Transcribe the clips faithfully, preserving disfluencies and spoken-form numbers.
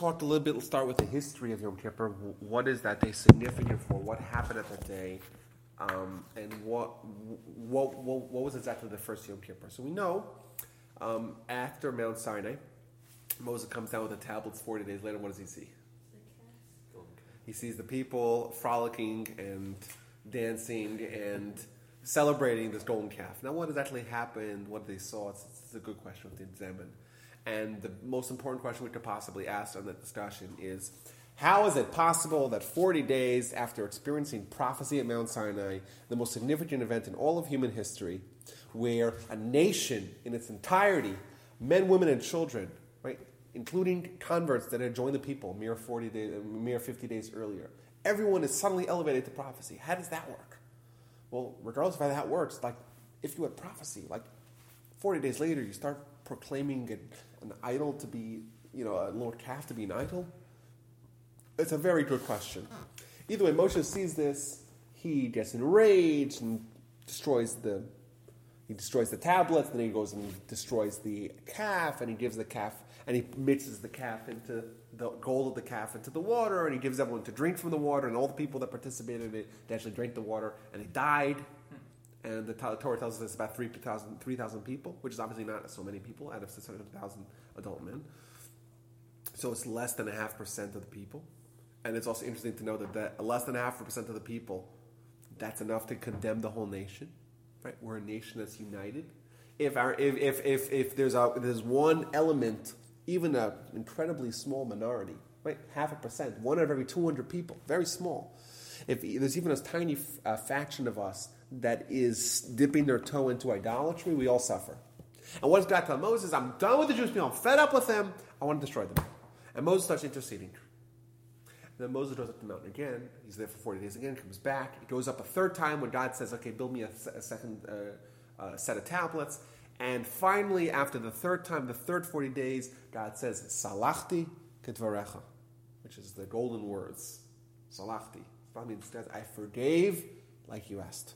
talk a little bit, let's start with the history of Yom Kippur. What is that day significant for? What happened at that day? Um, and what, what what what was exactly the first Yom Kippur? So we know um, after Mount Sinai, Moses comes down with the tablets forty days later. What does he see? He sees the people frolicking and dancing and celebrating this golden calf. Now, what exactly happened? What they saw? It's, it's a good question to examine. And the most important question we could possibly ask on that discussion is, how is it possible that forty days after experiencing prophecy at Mount Sinai, the most significant event in all of human history, where a nation in its entirety, men, women, and children, right, including converts that had joined the people mere forty days, mere fifty days earlier, everyone is suddenly elevated to prophecy? How does that work? Well, regardless of how that works, like if you had prophecy, like forty days later, you start proclaiming an idol to be, you know, a little calf to be an idol? It's a very good question. Either way, Moshe sees this, he gets enraged and destroys the, he destroys the tablets, and then he goes and destroys the calf, and he gives the calf, and he mixes the calf into the gold of the calf into the water, and he gives everyone to drink from the water, and all the people that participated in it, they actually drank the water, and they died. And the Torah tells us it's about three thousand people, which is obviously not so many people out of six hundred thousand adult men. So it's less than a half percent of the people. And it's also interesting to know that, that less than a half percent of the people, that's enough to condemn the whole nation. Right? We're a nation that's united. If our if if if, if there's a if there's one element, even an incredibly small minority, right? Half a percent, one out of every two hundred people, very small. If there's even a tiny uh, faction of us that is dipping their toe into idolatry, we all suffer. And what does God tell Moses? I'm done with the Jewish people. I'm fed up with them. I want to destroy them. And Moses starts interceding. And then Moses goes up the mountain again. He's there for forty days again. Comes back. He goes up a third time when God says, okay, build me a, a second uh, uh, set of tablets. And finally, after the third time, the third forty days, God says, Salachti ketvarecha, which is the golden words. Salachti. That means I forgave like you asked.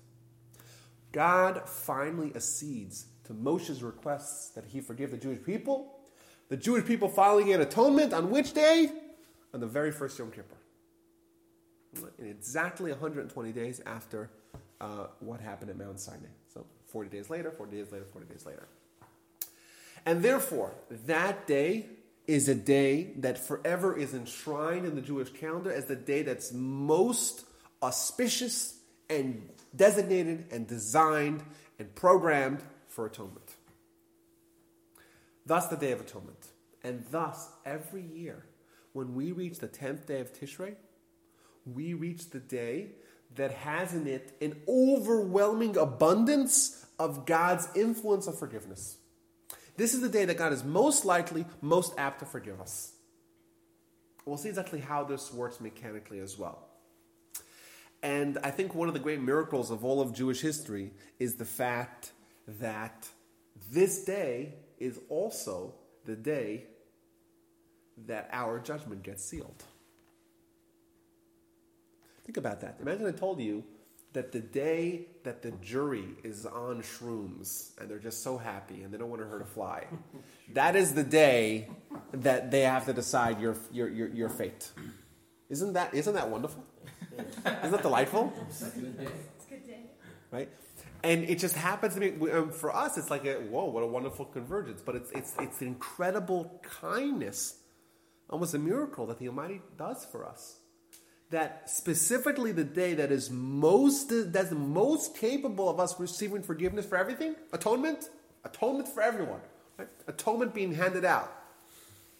God finally accedes to Moshe's requests that he forgive the Jewish people. The Jewish people finally get atonement on which day? On the very first Yom Kippur. In exactly one hundred twenty days after uh, what happened at Mount Sinai. So forty days later, forty days later, forty days later. And therefore, that day is a day that forever is enshrined in the Jewish calendar as the day that's most auspicious and designated and designed and programmed for atonement. Thus the Day of Atonement. And thus, every year, when we reach the tenth day of Tishrei, we reach the day that has in it an overwhelming abundance of God's influence of forgiveness. This is the day that God is most likely, most apt to forgive us. We'll see exactly how this works mechanically as well. And I think one of the great miracles of all of Jewish history is the fact that this day is also the day that our judgment gets sealed. Think about that. Imagine I told you that the day that the jury is on shrooms and they're just so happy and they don't want to hurt a fly, that is the day that they have to decide your your your, your fate. Isn't that isn't that wonderful? Isn't that delightful? It's a good day. It's a good day. Right? And it just happens to be, um, for us, it's like, a, whoa, what a wonderful convergence. But it's it's it's incredible kindness, almost a miracle that the Almighty does for us. That specifically the day that is most, that's the most capable of us receiving forgiveness for everything, atonement, atonement for everyone. Right? Atonement being handed out.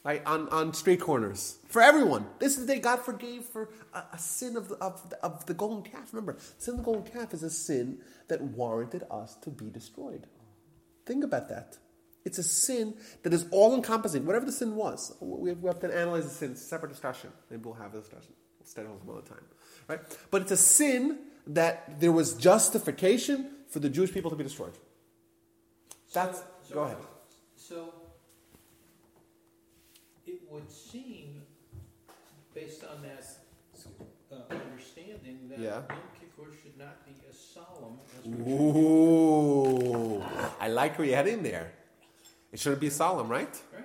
Right, on, on street corners. For everyone. This is the day God forgave for a, a sin of the, of, the, of the golden calf. Remember, sin of the golden calf is a sin that warranted us to be destroyed. Think about that. It's a sin that is all-encompassing. Whatever the sin was, we have, we have to analyze the sin. It's a separate discussion. Maybe we'll have a discussion. We'll stay at home all the time. Right? But it's a sin that there was justification for the Jewish people to be destroyed. That's... So, so, go ahead. So... It would seem, based on that uh, understanding, that yeah. Yom Kippur should not be as solemn as we Ooh, should. I like where you had in there. It shouldn't be solemn, right? Right.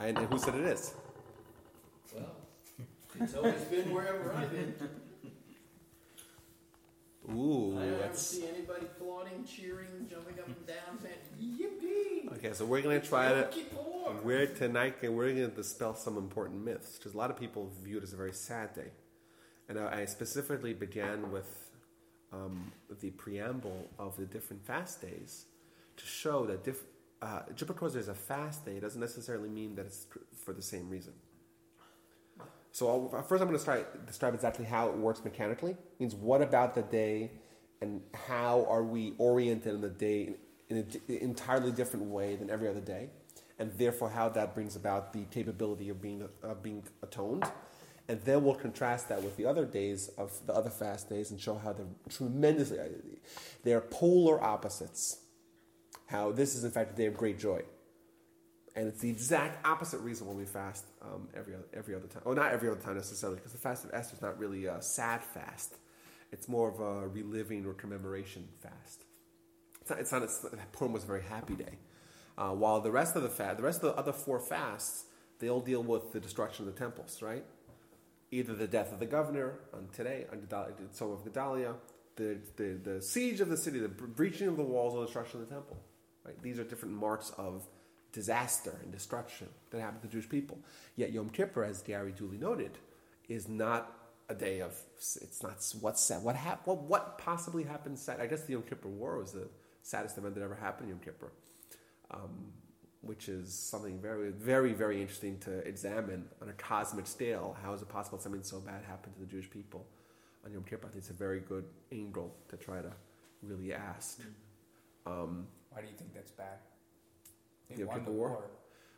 I know who said it is. Well, it's always been wherever I've been. Ooh, I don't ever see anybody applauding, cheering, jumping up and down, saying, yippee! Okay, so we're going to try to... We're tonight, and we're going to dispel some important myths, because a lot of people view it as a very sad day. And I specifically began with um, the preamble of the different fast days to show that diff- uh, Jupiter Torah is a fast day. It doesn't necessarily mean that it's for the same reason. So I'll, first I'm going to start describe exactly how it works mechanically. It means what about the day and how are we oriented in the day in an entirely different way than every other day, and therefore how that brings about the capability of being uh, being atoned. And then we'll contrast that with the other days of the other fast days and show how they're tremendously, they're polar opposites. How this is in fact a day of great joy. And it's the exact opposite reason when we fast um, every other, every other time. Oh, not every other time necessarily, because the fast of Esther is not really a sad fast. It's more of a reliving or commemoration fast. It's not. It's not. It's, that Purim was a very happy day. Uh, while the rest of the fast, the rest of the other four fasts, they all deal with the destruction of the temples, right? Either the death of the governor on today, on Gedalia, so of Gedalia, the, the the siege of the city, the breaching of the walls, or the destruction of the temple. Right? These are different marks of disaster and destruction that happened to the Jewish people. Yet Yom Kippur, as Gary duly noted, is not a day of, it's not what's sad. What hap- what, what possibly happened sad? I guess the Yom Kippur War was the saddest event that ever happened in Yom Kippur, um, which is something very, very, very interesting to examine on a cosmic scale. How is it possible something so bad happened to the Jewish people on Yom Kippur? I think it's a very good angle to try to really ask. Um, Why do you think that's bad? They the won the war. war.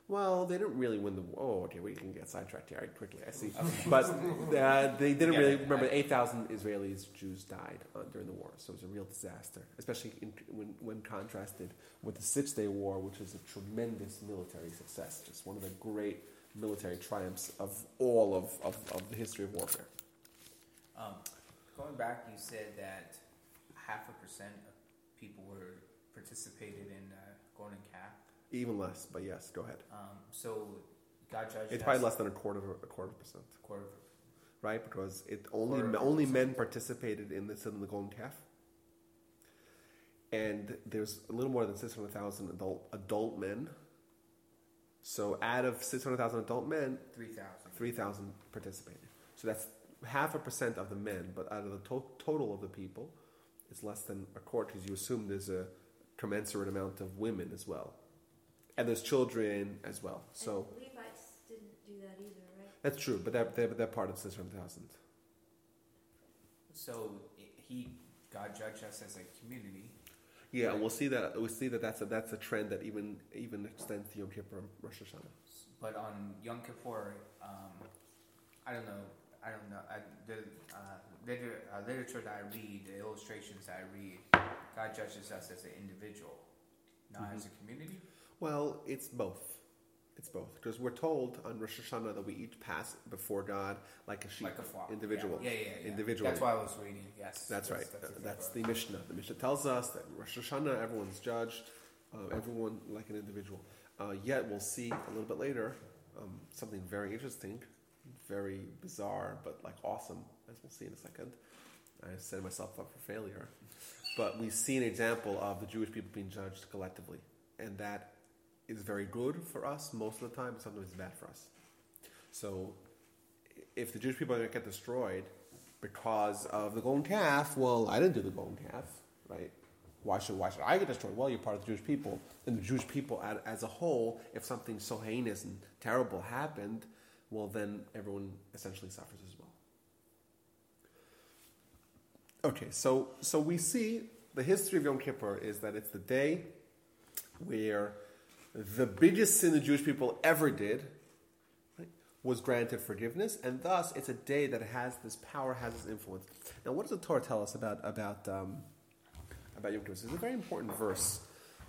Well, they didn't really win the war. Oh, okay, we can get sidetracked here quickly, I see. Okay. But uh, they didn't yeah, really... Remember, eight thousand Israelis, Jews died uh, during the war. So it was a real disaster, especially in, when, when contrasted with the Six-Day War, which was a tremendous military success. Just one of the great military triumphs of all of, of, of the history of warfare. Um, going back, you said that half a percent of people were participated in uh, Golden Calf. Even less, but yes, go ahead. Um, so, God judged. It's probably less than a quarter of a quarter percent. Quarter, right? Because it only only percent. Men participated in the sin of the golden calf, and there's a little more than six hundred thousand adult adult men. So, out of six hundred thousand adult men, three thousand three thousand participated. So that's half a percent of the men, but out of the to- total of the people, it's less than a quarter. Because you assume there's a commensurate amount of women as well. And there's children as well. So and Levites didn't do that either, right? That's true, but that that that part of six hundred thousand. So he God judged us as a community. Yeah, right? we'll see that we we'll see that that's a that's a trend that even even extends to Yom Kippur and Rosh Hashanah. But on Yom Kippur, um, I don't know, I don't know. I, the uh, liter, uh, literature that I read, the illustrations that I read, God judges us as an individual, not mm-hmm. as a community. Well, it's both. It's both. Because we're told on Rosh Hashanah that we each pass before God like a sheep. Like a flock. Individual. Yeah, yeah, yeah. yeah. Individually. That's why I was reading, yes. That's, that's right. That's, that's the Mishnah. The Mishnah tells us that Rosh Hashanah, everyone's judged, uh, everyone like an individual. Uh, yet, we'll see a little bit later um, something very interesting, very bizarre, but like awesome, as we'll see in a second. I set myself up for failure. But we see an example of the Jewish people being judged collectively. And that is very good for us most of the time, but sometimes it's bad for us. So if the Jewish people are going to get destroyed because of the golden calf, well, I didn't do the golden calf, right? Why should why should I get destroyed? Well, you're part of the Jewish people. And the Jewish people as a whole, if something so heinous and terrible happened, well, then everyone essentially suffers as well. Okay, so so we see the history of Yom Kippur is that it's the day where the biggest sin the Jewish people ever did, right, was granted forgiveness, and thus it's a day that has this power, has this influence. Now, what does the Torah tell us about about um, about Yom Kippur? There's a very important verse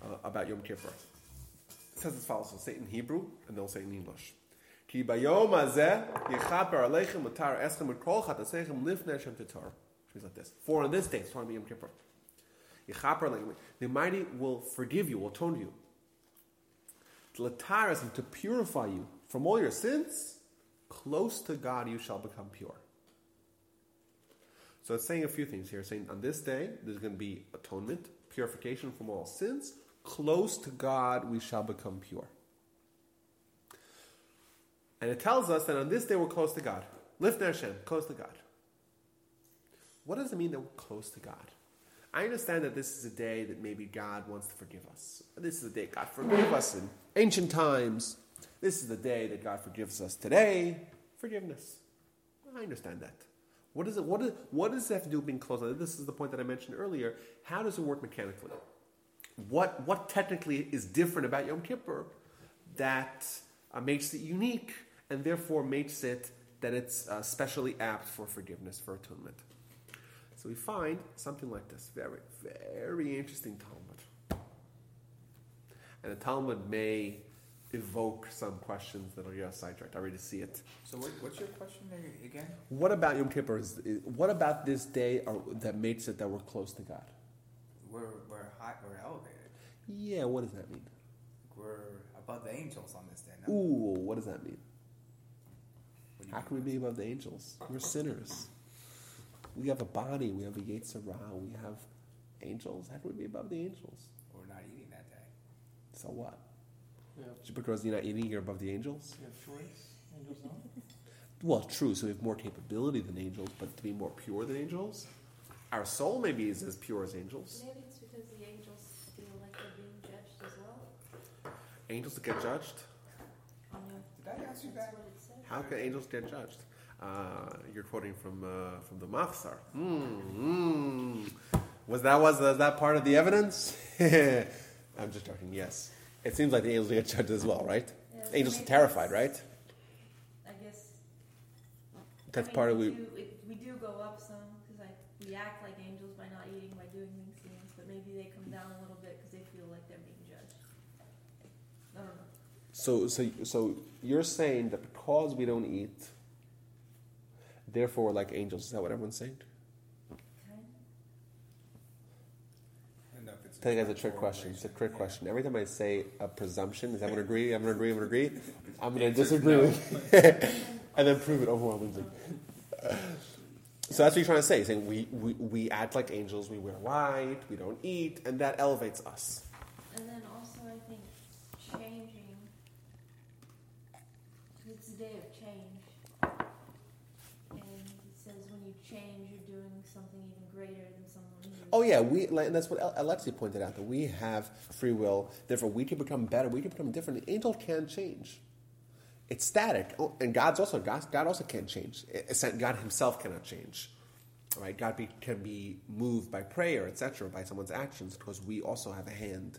uh, about Yom Kippur. It says as follows: I'll say it in Hebrew, and they'll say it in English. Ki bayom hazeh yechaper aleichem utar eschem u'kol chataseichem lifnei Hashem tetorah. It means like this: for on this day, it's going to be Yom Kippur. Yechaper aleichem, the Almighty will forgive you, will atone you. To purify you from all your sins, close to God you shall become pure. So it's saying a few things here. It's saying on this day, there's going to be atonement, purification from all sins. Close to God we shall become pure. And it tells us that on this day we're close to God. Lifnei Hashem, close to God. What does it mean that we're close to God? I understand that this is a day that maybe God wants to forgive us. This is a day God forgave us in ancient times. This is the day that God forgives us today. Forgiveness. I understand that. What is it? What, is, what does it have to do with being close? This is the point that I mentioned earlier. How does it work mechanically? What what technically is different about Yom Kippur that uh, makes it unique and therefore makes it that it's uh, specially apt for forgiveness, for atonement? So we find something like this. Very, very interesting Talmud. And the Talmud may evoke some questions that are yeah, sidetracked. I already see it. So what, what's your question again? What about Yom Kippur? Is, is, what about this day are, that makes it that we're close to God? We're we're high, we're elevated. Yeah, what does that mean? We're above the angels on this day. No? Ooh, what does that mean? What do you How mean can we be above the angels? We're sinners. We have a body. We have a Yetzirah. We have angels. How can we be above the angels? We're not eating that day. So what? Yeah. Because you're not eating, you're above the angels? You have choice. Angels don't. Well, true, so we have more capability than angels, but to be more pure than angels? Our soul maybe is as pure as angels. Maybe it's because the angels feel like they're being judged as well. Angels get judged? Oh, no. Did I ask you that? How can angels get judged? Uh, you're quoting from uh, from the Machzor. Mm, mm. Was that was uh, that part of the evidence? I'm just joking, yes. It seems like the angels get judged as well, right? Yeah, angels are terrified, right? I guess. That's I mean, part of we. We do, it, we do go up some because like we act like angels by not eating, by doing these things, but maybe they come down a little bit because they feel like they're being judged. I don't know. So, so, so you're saying that because we don't eat, therefore we're like angels. Is that what everyone's saying? I think that's a trick question. It's a trick yeah. question. Every time I say a presumption, is I'm going to agree, I'm going to agree, I'm going to agree, I'm going to disagree with it. And then prove it overwhelmingly. So that's what you're trying to say. You're saying we, we, we act like angels, we wear white, we don't eat, and that elevates us. And then also I think changing, it's the day of change. And it says when you change, you're doing something even greater than someone. Oh yeah, we. And that's what Alexi pointed out, that we have free will. Therefore, we can become better. We can become different. An angel can change; it's static. Oh, and God's also God. God also can change. God Himself cannot change. Right? God be, can be moved by prayer, et cetera, by someone's actions, because we also have a hand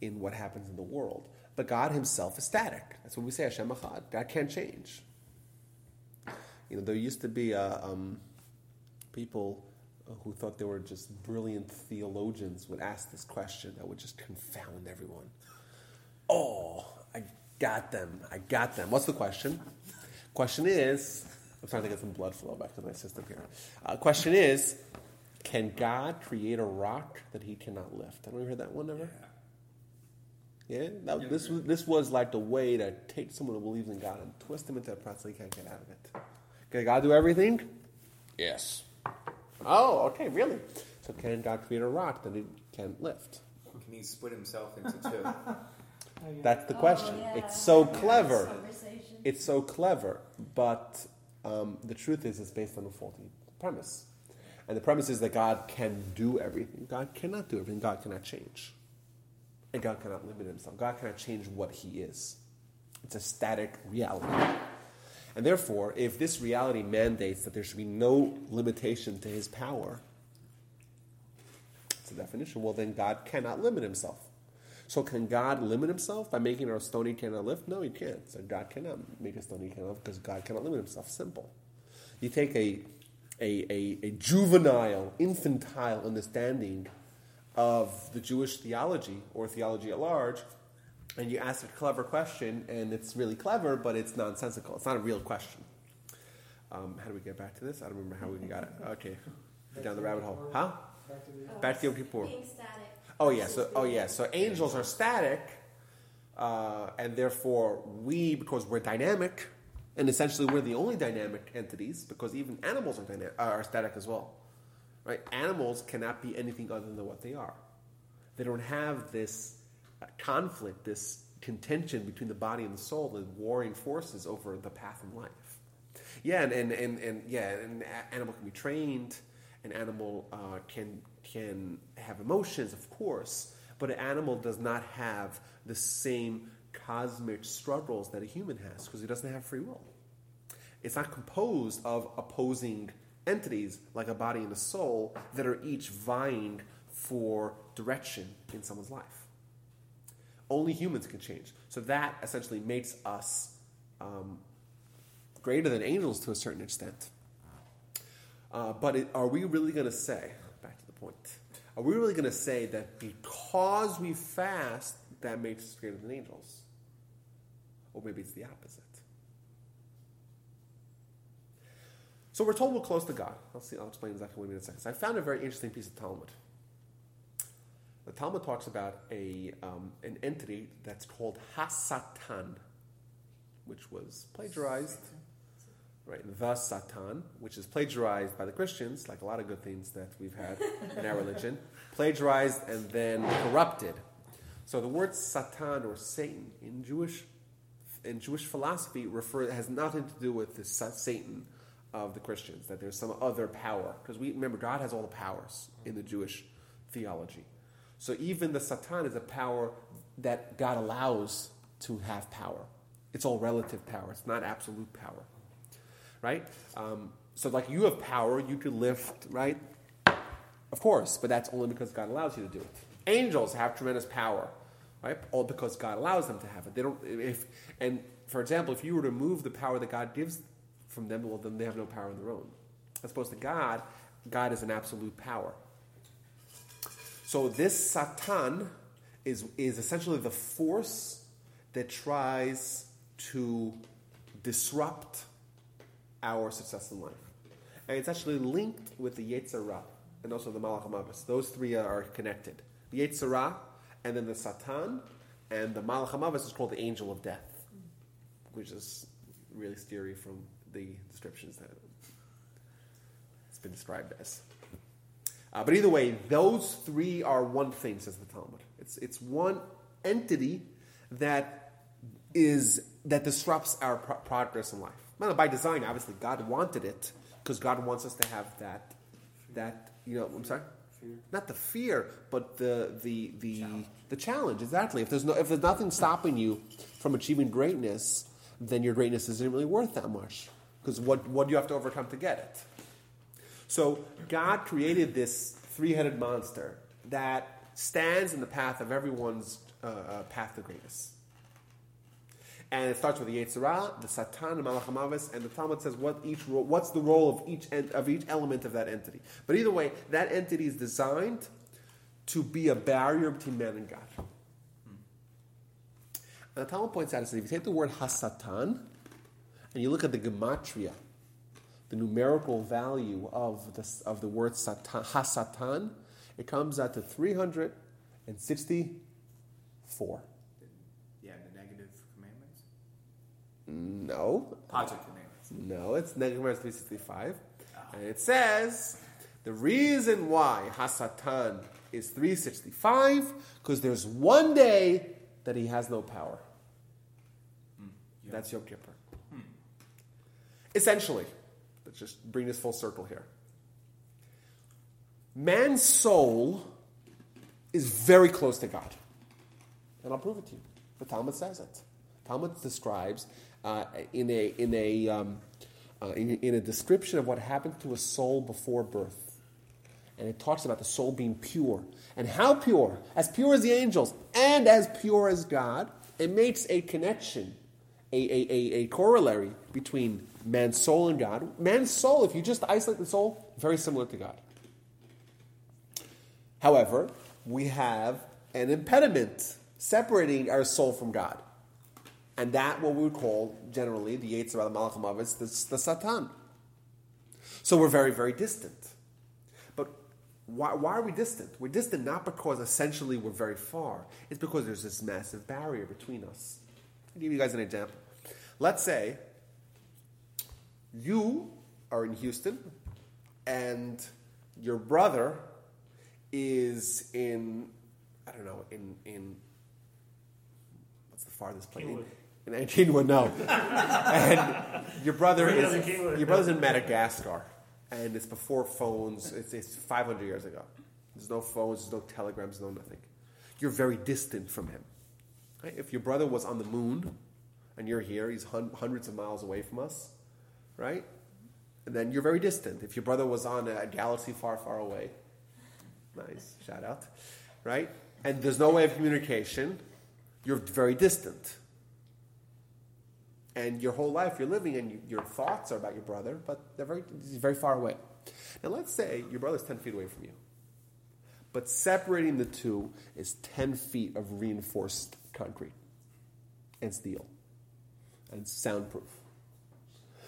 in what happens in the world. But God Himself is static. That's what we say, Hashem Echad. God can't change. You know, there used to be uh, um, people who thought they were just brilliant theologians would ask this question that would just confound everyone. Oh, I got them. I got them. What's the question? Question is, I'm trying to get some blood flow back to my system here. Uh, question is, can God create a rock that He cannot lift? Haven't we heard that one ever? Yeah? yeah? That, this, was, this was like the way to take someone who believes in God and twist them into a pretzel. He can't get out of it. Can God do everything? Yes. Oh, okay, really? So can God create a rock that He can't lift? Can He split Himself into two? oh, yeah. That's the question. Oh, yeah. It's so yeah, clever. It's so clever, but um, the truth is it's based on a faulty premise. And the premise is that God can do everything. God cannot do everything. God cannot change. And God cannot limit Himself. God cannot change what He is. It's a static reality. And therefore, if this reality mandates that there should be no limitation to His power, it's a definition, well then God cannot limit Himself. So can God limit Himself by making a stone He cannot lift? No, He can't. So God cannot make a stone He cannot lift because God cannot limit Himself. Simple. You take a a, a, a juvenile, infantile understanding of the Jewish theology or theology at large, and you ask a clever question, and it's really clever, but it's nonsensical. It's not a real question. Um, how do we get back to this? I don't remember how we got it. Okay, down the rabbit hole. Huh? Back to Yom Kippur. Being static. Oh yeah. So oh yeah. So angels are static, Uh, and therefore, we, because we're dynamic, and essentially we're the only dynamic entities, because even animals are, dyna- are static as well. Right? Animals cannot be anything other than what they are. They don't have this uh, conflict, this contention between the body and the soul, the warring forces over the path in life. Yeah, and, and, and, and yeah, an animal can be trained. An animal uh, can can have emotions, of course, but an animal does not have the same cosmic struggles that a human has because it doesn't have free will. It's not composed of opposing entities like a body and a soul that are each vying for direction in someone's life. Only humans can change. So that essentially makes us um, greater than angels to a certain extent. Uh, but it, are we really going to say, back to the point, are we really going to say that because we fast, that makes us greater than angels? Or maybe it's the opposite. So we're told we're close to God. I'll see. I'll explain exactly what I mean in a second. So I found a very interesting piece of Talmud. The Talmud talks about a um, an entity that's called Ha-Satan, which was plagiarized. Right, the Satan, which is plagiarized by the Christians, like a lot of good things that we've had in our religion, plagiarized and then corrupted. So the word Satan or Satan in Jewish in Jewish philosophy refer, has nothing to do with the Satan of the Christians, that there's some other power. Because we remember, God has all the powers in the Jewish theology. So even the Satan is a power that God allows to have power. It's all relative power. It's not absolute power. Right? Um, so like you have power, you can lift, right? Of course, but that's only because God allows you to do it. Angels have tremendous power, right? All because God allows them to have it. They don't. If and for example, if you were to remove the power that God gives from them, well, then they have no power on their own. As opposed to God, God is an absolute power. So this Satan is is essentially the force that tries to disrupt our success in life. And it's actually linked with the Yetzer Hara and also the Malach HaMavis. Those three are connected. The Yetzer Hara, and then the Satan, and the Malach HaMavis is called the Angel of Death, which is really scary from the descriptions that it's been described as. Uh, but either way, those three are one thing, says the Talmud. It's it's one entity that is that disrupts our pro- progress in life. Well, by design, obviously, God wanted it because God wants us to have that, that you know, I'm sorry? Fear. Not the fear, but the the the challenge. the challenge, exactly. If there's no, if there's nothing stopping you from achieving greatness, then your greatness isn't really worth that much because what, what do you have to overcome to get it? So God created this three-headed monster that stands in the path of everyone's uh, path to greatness. And it starts with the Yetzer Hara, the Satan, the Malach HaMavis, and the Talmud says what each ro- what's the role of each en- of each element of that entity. But either way, that entity is designed to be a barrier between man and God. And the Talmud points out, is that if you take the word Ha-Satan and you look at the gematria, the numerical value of the of the word Satan, Ha-Satan, it comes out to three hundred sixty-four. No. Positive commandments. No, it's negative commandments three sixty-five. Oh. And it says the reason why Ha-Satan is three sixty-five because there's one day that he has no power. Mm. Yep. That's Yom Kippur. Mm. Essentially, let's just bring this full circle here. Man's soul is very close to God. And I'll prove it to you. The Talmud says it. Talmud describes uh, in a in a um, uh, in, in a description of what happens to a soul before birth, and it talks about the soul being pure and how pure, as pure as the angels and as pure as God. It makes a connection, a a, a, a corollary between man's soul and God. Man's soul, if you just isolate the soul, very similar to God. However, we have an impediment separating our soul from God. And that what we would call generally the Yetzer Hara, the Malach HaMavis, the Satan. So we're very, very distant. But Why, why are we distant? We're distant not because essentially we're very far. It's because there's this massive barrier between us. I'll give you guys an example. Let's say you are in Houston and your brother is in, I don't know, in, in what's the farthest place? Kingwood. In, in Kingwood, no. And your brother is, your brother's in Madagascar. And it's before phones. It's, it's five hundred years ago. There's no phones. There's no telegrams. No nothing. You're very distant from him. Right? If your brother was on the moon and you're here, he's hun- hundreds of miles away from us, right? And then you're very distant. If your brother was on a galaxy far, far away, nice, shout out, right? And there's no way of communication. You're very distant. And your whole life you're living and you, your thoughts are about your brother, but they're very, very far away. Now let's say your brother's ten feet away from you. But separating the two is ten feet of reinforced concrete and steel and soundproof.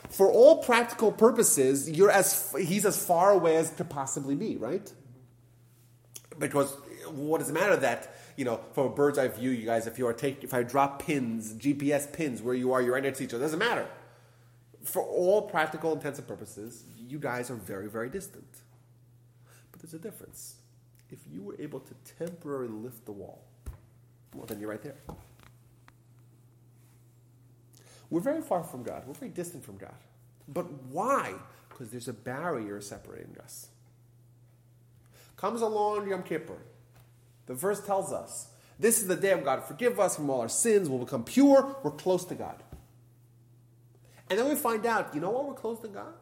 For all practical purposes, you're as he's as far away as could possibly be, right? Because what does it matter that, you know, from a bird's eye view, you guys, if you are take, if I drop pins, G P S pins, where you are, you're right next to each other. It doesn't matter. For all practical intents and purposes, you guys are very, very distant. But there's a difference. If you were able to temporarily lift the wall, well, then you're right there. We're very far from God. We're very distant from God. But why? Because there's a barrier separating us. Comes along Yom Kippur. The verse tells us, this is the day of God. Forgive us from all our sins. We'll become pure. We're close to God. And then we find out, you know why we're close to God?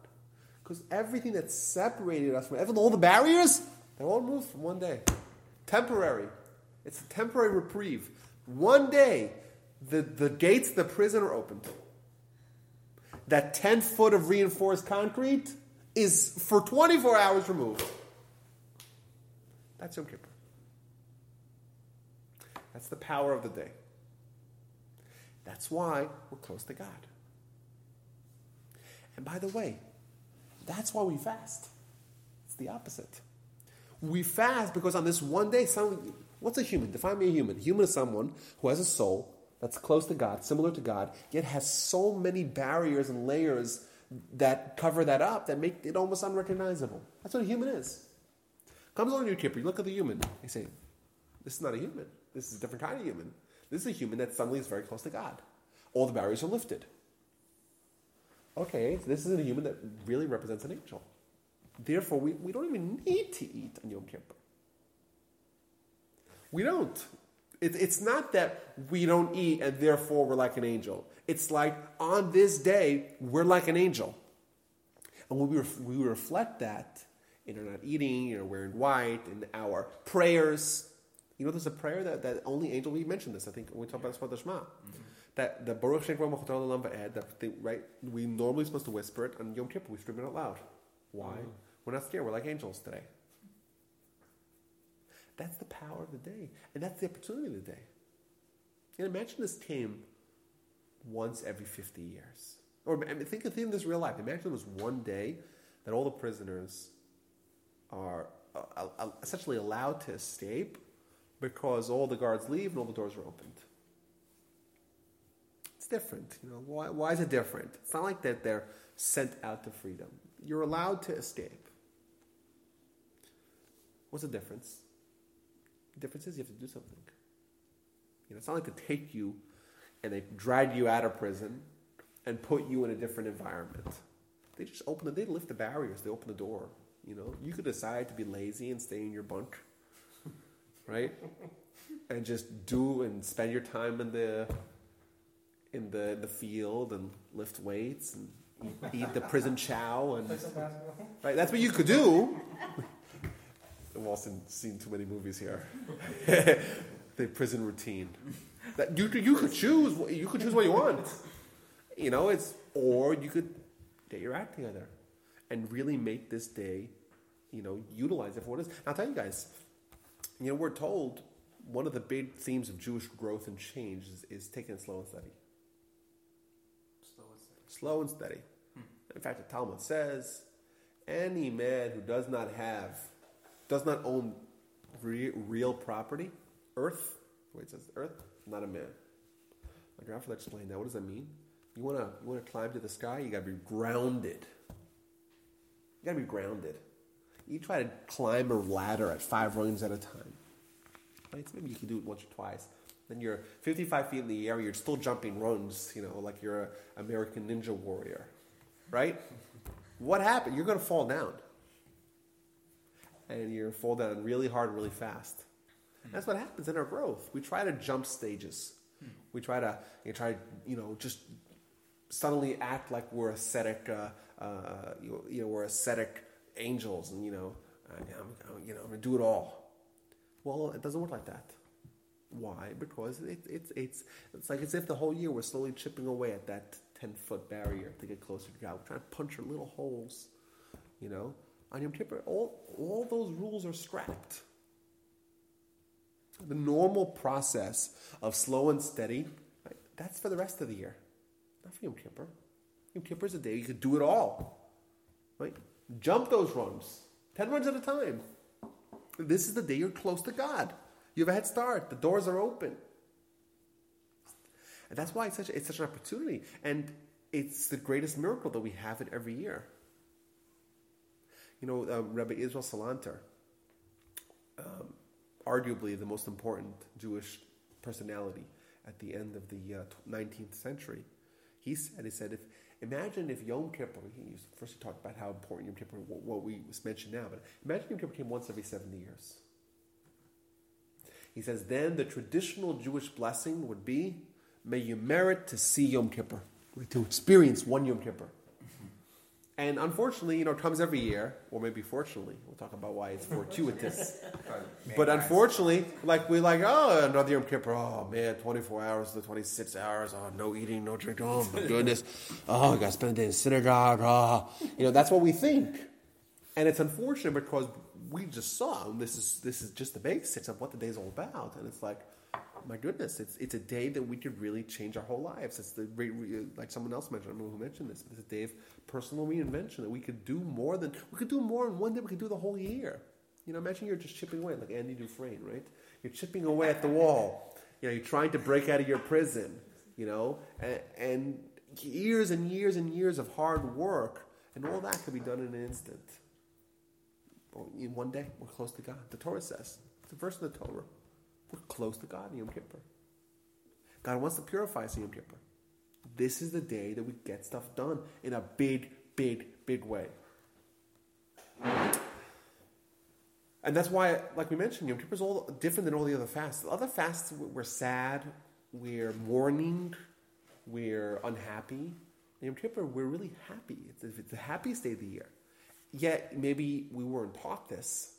Because everything that separated us from everything, all the barriers, they're all moved from one day. Temporary. It's a temporary reprieve. One day, the, the gates of the prison are opened. That ten foot of reinforced concrete is for twenty-four hours removed. That's Yom Kippur. That's the power of the day. That's why we're close to God. And by the way, that's why we fast. It's the opposite. We fast because on this one day, some, what's a human? Define me a human. A human is someone who has a soul that's close to God, similar to God, yet has so many barriers and layers that cover that up that make it almost unrecognizable. That's what a human is. Comes on your Kippur, you look at the human, you say, this is not a human. This is a different kind of human. This is a human that suddenly is very close to God. All the barriers are lifted. Okay, so this is a human that really represents an angel. Therefore, we, we don't even need to eat on Yom Kippur. We don't. It, it's not that we don't eat and therefore we're like an angel. It's like on this day, we're like an angel. And when we, ref, we reflect that, and are not eating, you know, wearing white, and our prayers. You know, there's a prayer that, that only angel, we mentioned this, I think, when we talk about the Shema, mm-hmm. that the Baruch Shem Kavod Mochotol Olam Va'ed, that thing, right, we normally supposed to whisper it on Yom Kippur, we scream it out loud. Why? Mm-hmm. We're not scared, we're like angels today. That's the power of the day, and that's the opportunity of the day. And imagine this came once every fifty years. Or I mean, think of this real life. Imagine it was one day that all the prisoners are uh, uh, essentially allowed to escape because all the guards leave and all the doors are opened. It's different. You know, why, why is it different? It's not like that they're sent out to freedom. You're allowed to escape. What's the difference? The difference is you have to do something. You know, it's not like they take you and they drag you out of prison and put you in a different environment. They just open it. They lift the barriers. They open the door. You know, you could decide to be lazy and stay in your bunk, right? And just do and spend your time in the in the the field and lift weights and eat, eat the prison chow and right. That's what you could do. I've also seen too many movies here. The prison routine. That you could you could choose you could choose what you want. You know, it's or you could get your act together and really make this day. You know, utilize it for what it is. And I'll tell you guys, you know, we're told one of the big themes of Jewish growth and change is, is taking it slow and steady. Slow and steady. Slow and steady. Hmm. In fact, the Talmud says, any man who does not have does not own re- real property, earth, the way it says earth, not a man. My grandfather explained that. What does that mean? You want to you want to climb to the sky? You got to be grounded. You got to be grounded. You try to climb a ladder at five rungs at a time. Right? So maybe you can do it once or twice. Then you're fifty-five feet in the air. You're still jumping rungs, you know, like you're an American Ninja Warrior, right? What happened? You're going to fall down. And you're going to fall down really hard, really fast. Mm-hmm. That's what happens in our growth. We try to jump stages. Mm-hmm. We try to, you know, try, you know, just suddenly act like we're ascetic, uh, uh, you, you know, we're ascetic angels, and you know, I'm, I'm, you know, I'm gonna do it all. Well, it doesn't work like that. Why? Because it, it, it's it's it's like as if the whole year we're slowly chipping away at that ten-foot barrier to get closer to God. We're trying to punch our little holes, you know. On Yom Kippur, all all those rules are scrapped. The normal process of slow and steady, right, that's for the rest of the year. Not for Yom Kippur. Yom Kippur is a day you could do it all, right? Jump those runs, ten runs at a time. This is the day you're close to God. You have a head start. The doors are open, and that's why it's such it's such an opportunity, and it's the greatest miracle that we have in every year. You know, um, Rabbi Israel Salanter, um, arguably the most important Jewish personality at the end of the uh, nineteenth century, he said, he said if. Imagine if Yom Kippur, he first he talked about how important Yom Kippur, what we mentioned now, but imagine Yom Kippur came once every seventy years. He says, then the traditional Jewish blessing would be, may you merit to see Yom Kippur, to experience one Yom Kippur. Mm-hmm. And unfortunately, you know, it comes every year, or maybe fortunately, we'll talk about why it's fortuitous. But unfortunately, like we're like, oh, another Yom Kippur, oh man, twenty-four hours to twenty-six hours, oh, no eating, no drink, oh my goodness, oh, I gotta spend a day in synagogue, oh. You know, that's what we think. And it's unfortunate because we just saw, and this is, this is just the basics of what the day's all about, and it's like, my goodness, it's it's a day that we could really change our whole lives. It's the like someone else mentioned. I don't know who mentioned this, but it's a day of personal reinvention that we could do more than we could do more in one day. We could do the whole year. You know, imagine you're just chipping away, like Andy Dufresne, right? You're chipping away at the wall. You know, you're trying to break out of your prison. You know, and, and years and years and years of hard work, and all that could be done in an instant. In one day, we're close to God. The Torah says it's the verse of the Torah. We're close to God in Yom Kippur. God wants to purify us in Yom Kippur. This is the day that we get stuff done in a big, big, big way. And that's why, like we mentioned, Yom Kippur is all different than all the other fasts. The other fasts, we're sad, we're mourning, we're unhappy. In Yom Kippur, we're really happy. It's, it's the happiest day of the year. Yet, maybe we weren't taught this.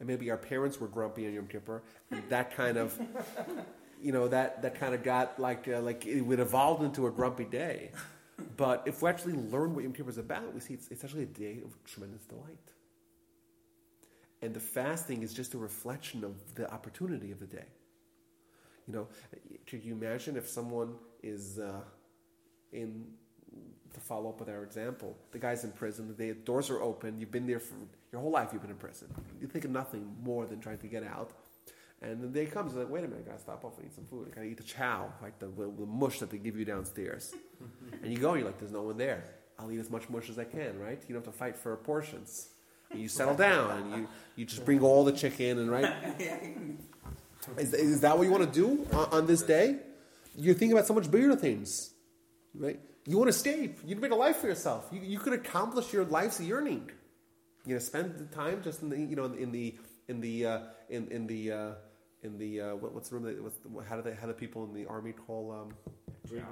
And maybe our parents were grumpy on Yom Kippur. And that kind of, you know, that, that kind of got like, uh, like it would evolve into a grumpy day. But if we actually learn what Yom Kippur is about, we see it's, it's actually a day of tremendous delight. And the fasting is just a reflection of the opportunity of the day. You know, could you imagine if someone is uh, in, to follow up with our example, the guy's in prison, the day the doors are open, you've been there for... your whole life you've been in prison. You think of nothing more than trying to get out. And the day comes, you're like, wait a minute, I gotta stop off and eat some food. I gotta eat the chow, like the, the mush that they give you downstairs. And you go and you're like, there's no one there. I'll eat as much mush as I can, right? You don't have to fight for portions. And you settle down and you, you just bring all the chicken and right. Is, is that what you want to do on, on this day? You're thinking about so much bigger things, right? You want to escape. You can make a life for yourself. You, you could accomplish your life's yearning. You know, spend the time just in the, you know, in the, in the, uh, in in the, uh, in the, uh, what, what's the room? That, what's the, how do they, how do people in the army call? Um, brig.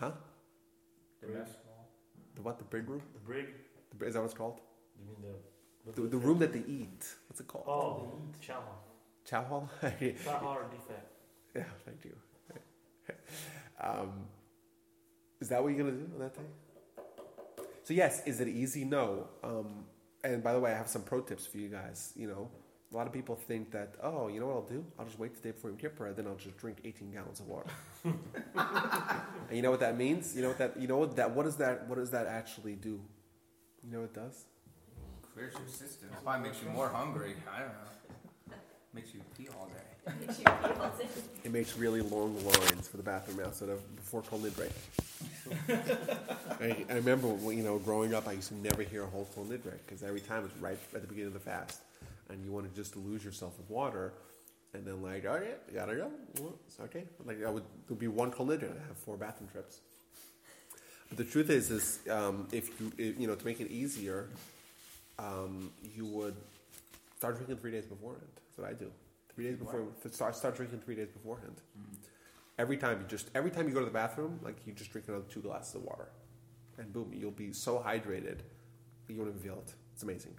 Huh? The mess hall. The what? The brig room. The brig. The, is that what it's called? You mean the the, the, the room that they eat? What's it called? Oh, chow hall. Chow hall. Chow hall or defect. Yeah, thank you. um, is that what you're gonna do on that day? So yes, is it easy? No. Um, and by the way, I have some pro tips for you guys. You know, a lot of people think that, oh, you know what I'll do? I'll just wait the day before Yom Kippur, and then I'll just drink eighteen gallons of water. And you know what that means? You know what that? You know what that? What does that? What does that actually do? You know what it does? Where's your system? It probably makes you more hungry. I don't know. Makes you pee all day. Makes you pee all day. It makes really long lines for the bathroom outside of before Colin break. I, I remember, you know, growing up, I used to never hear a whole full nidrek because every time it's right at the beginning of the fast, and you want to just delude yourself with water, and then like, all right, gotta go. It's okay. Like I would, there'd be one full nidrek. I have four bathroom trips. But the truth is, is um, if you, if, you know, to make it easier, um, you would start drinking three days beforehand. That's what I do. Three days before, wow. start start drinking three days beforehand. Mm-hmm. Every time you just every time you go to the bathroom, like you just drink another two glasses of water, and boom, you'll be so hydrated you won't even feel it. It's amazing.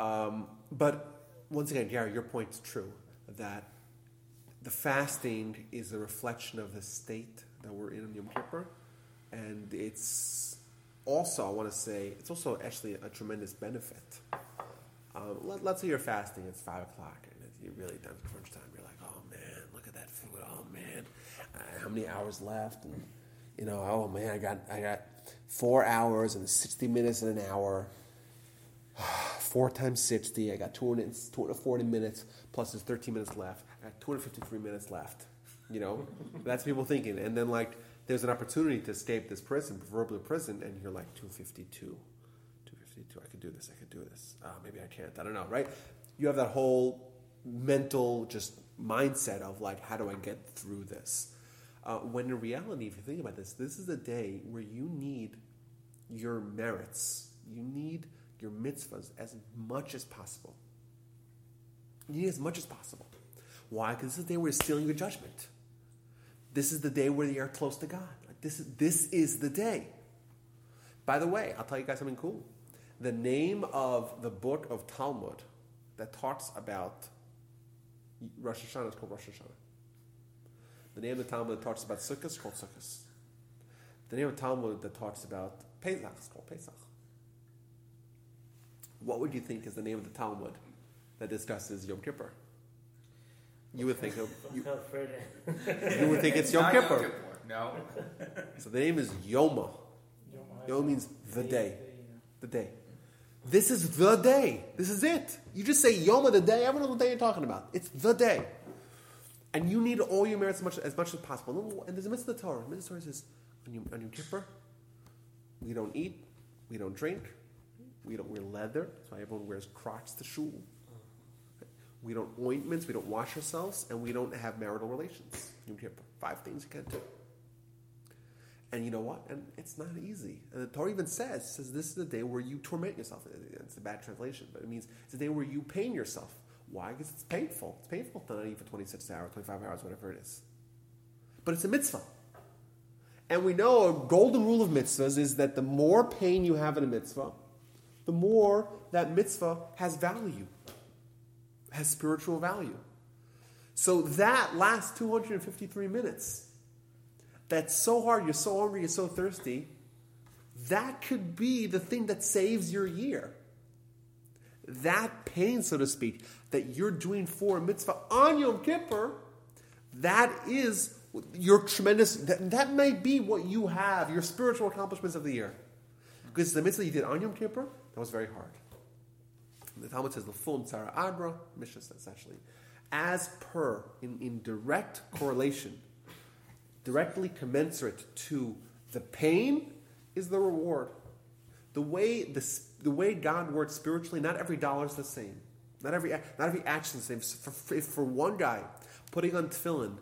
Um, but once again, Gary, your point's true that the fasting is a reflection of the state that we're in on Yom Kippur, and it's also I want to say it's also actually a tremendous benefit. Um, let, let's say you're fasting; it's five o'clock, and you're really done for crunch time. You're like, oh man, look at that food. Oh man, uh, how many hours left? And, you know, oh man, I got I got four hours and sixty minutes and an hour. Four times sixty, I got two hundred forty minutes. Plus, there's thirteen minutes left. I got two hundred fifty-three minutes left. You know, that's people thinking. And then like, there's an opportunity to escape this prison, proverbial prison, and you're like two fifty-two, two fifty-two. I could do this. I could do this. Uh, maybe I can't. I don't know. Right? You have that whole mental just mindset of like, how do I get through this? Uh, when in reality, if you think about this, this is a day where you need your merits. You need your mitzvahs as much as possible. You need as much as possible. Why? Because this is the day where you're stealing your judgment. This is the day where you are close to God. Like this, is, this is the day. By the way, I'll tell you guys something cool. The name of the book of Talmud that talks about Rosh Hashanah is called Rosh Hashanah. The name of the Talmud that talks about Sukkot is called Sukkot. The name of the Talmud that talks about Pesach is called Pesach. What would you think is the name of the Talmud that discusses Yom Kippur? You would think of, you, you would think it's, it's Yom Kippur. Yom Kippur. No. So the name is Yoma. Yoma, Yoma means the day. day. The day. This is the day. This is it. You just say Yoma, the day. Every little day you're talking about. It's the day. And you need all your merits as much as, much as possible. And there's a mitzvah of the Torah. The mitzvah of the Torah says, on Yom, on Yom Kippur, we don't eat, we don't drink, we don't wear leather. That's why everyone wears Crocs to shul. We don't ointments, we don't wash ourselves, and we don't have marital relations. You have five things you can't do. And you know what? And it's not easy. And the Torah even says, says this is the day where you torment yourself. It's a bad translation, but it means it's the day where you pain yourself. Why? Because it's painful. It's painful to not eat for twenty-six hours, twenty-five hours, whatever it is. But it's a mitzvah. And we know a golden rule of mitzvahs is that the more pain you have in a mitzvah, the more that mitzvah has value. Has spiritual value. So that lasts two hundred fifty-three minutes. That's so hard. You're so hungry. You're so thirsty. That could be the thing that saves your year. That pain, so to speak, that you're doing for a mitzvah on Yom Kippur, that is your tremendous, that, that might be what you have, your spiritual accomplishments of the year. Because the mitzvah you did on Yom Kippur, that was very hard. The Talmud says the full Tzara Agra, Mishnah says actually, as per, in, in direct correlation, directly commensurate to the pain is the reward. The way the, the way God works spiritually, not every dollar is the same. Not every not every action is the same. For, for, for one guy, putting on tefillin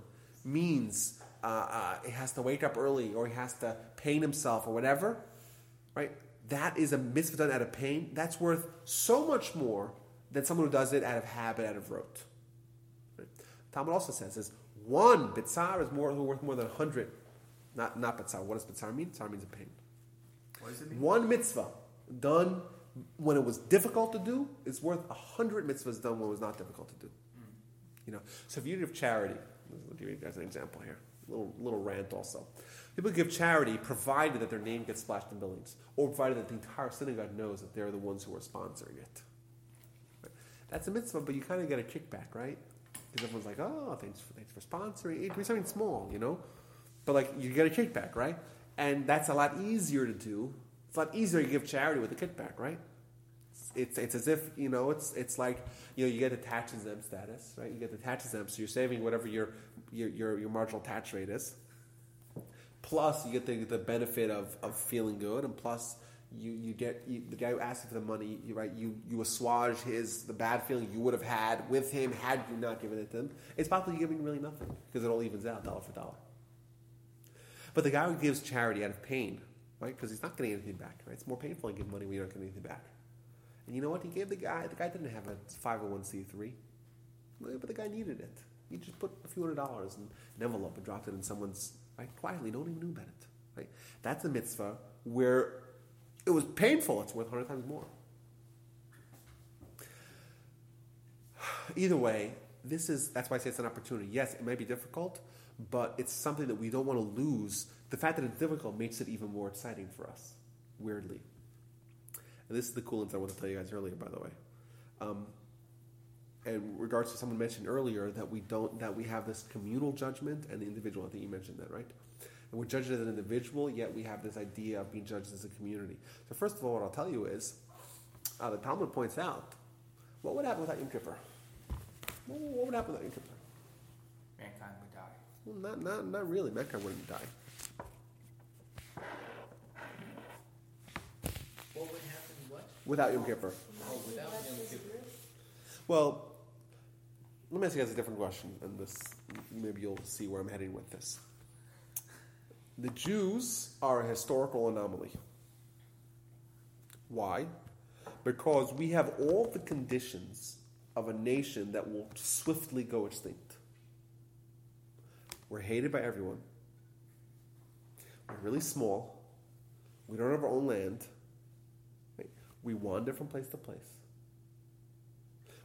means uh, uh, he has to wake up early or he has to pain himself or whatever, right? That is a mitzvah done out of pain. That's worth so much more than someone who does it out of habit, out of rote. Right? Talmud also says, says one bitzar is more worth more than a hundred. Not not bitzar. What does bitzar mean? Bitzar means a pain. What does it mean? One mitzvah done when it was difficult to do is worth a hundred mitzvahs done when it was not difficult to do. Mm. You know. So if you give charity, I'll give you guys an example here. Little little rant also. People give charity provided that their name gets splashed in buildings, or provided that the entire synagogue knows that they're the ones who are sponsoring it. Right? That's a mitzvah, but you kind of get a kickback, right? Because everyone's like, "Oh, thanks for, thanks for sponsoring." It could be something small, you know, but like you get a kickback, right? And that's a lot easier to do It's a lot easier to give charity with a kickback, right? It's it's as if, you know, it's it's like, you know, you get the tax exempt status, right? You get the tax exempt, so you're saving whatever your your your, your marginal tax rate is. Plus, you get the, the benefit of, of feeling good, and plus, you you get you, the guy who asked for the money, you, right? You you assuage his the bad feeling you would have had with him had you not given it to him. It's probably giving really nothing because it all evens out dollar for dollar. But the guy who gives charity out of pain, right? Because he's not getting anything back, right? It's more painful to give money when you're not getting anything back. And you know what? He gave the guy, the guy didn't have a five oh one c three, but the guy needed it. He just put a few hundred dollars in an envelope and dropped it in someone's, right, quietly, no one even knew about it, right? That's a mitzvah where it was painful. It's worth a hundred times more. Either way, this is, that's why I say it's an opportunity. Yes, it might be difficult, but it's something that we don't want to lose. The fact that it's difficult makes it even more exciting for us, weirdly. And this is the cool insight I wanted to tell you guys earlier, by the way. Um, in regards to someone mentioned earlier that we don't that we have this communal judgment and the individual. I think you mentioned that, right? And we're judged as an individual, yet we have this idea of being judged as a community. So first of all, what I'll tell you is, uh, the Talmud points out, what would happen without Yom Kippur? What, what would happen without Yom Kippur? Mankind would die. Well, not not not really. Mankind wouldn't die. What would happen? Without Yom Kippur. Oh, without Yom Kippur. Well, let me ask you guys a different question, and this maybe you'll see where I'm heading with this. The Jews are a historical anomaly. Why? Because we have all the conditions of a nation that will swiftly go extinct. We're hated by everyone. We're really small. We don't have our own land. We wander from place to place.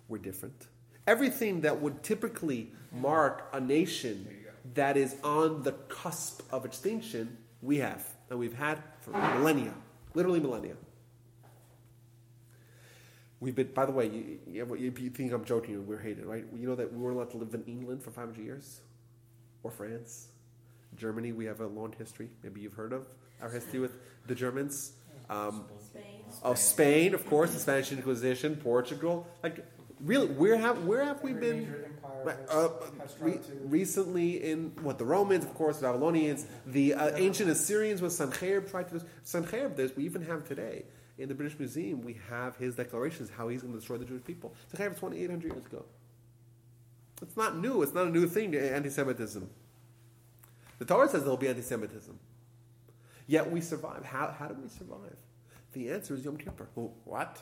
We're different. Everything that would typically mark a nation that is on the cusp of extinction, we have. And we've had for millennia. Literally millennia. We've been, by the way, you, you, you think I'm joking, we're hated, right? You know that we weren't allowed to live in England for five hundred years? Or France? Germany, we have a long history. Maybe you've heard of our history with the Germans. Um, Spain. Oh, Spain, of course, the Spanish Inquisition, Portugal. Like, really, where have where have Every we been? Uh, re- recently, in what the Romans, of course, the Babylonians, the uh, ancient Assyrians with Sanherib tried to Sanherib. This we even have today in the British Museum. We have his declarations how he's going to destroy the Jewish people. Sanherib twenty eight hundred years ago. It's not new. It's not a new thing. Anti-Semitism. The Torah says there'll be anti-Semitism. Yet we survive. How how do we survive? The answer is Yom Kippur. Oh, what?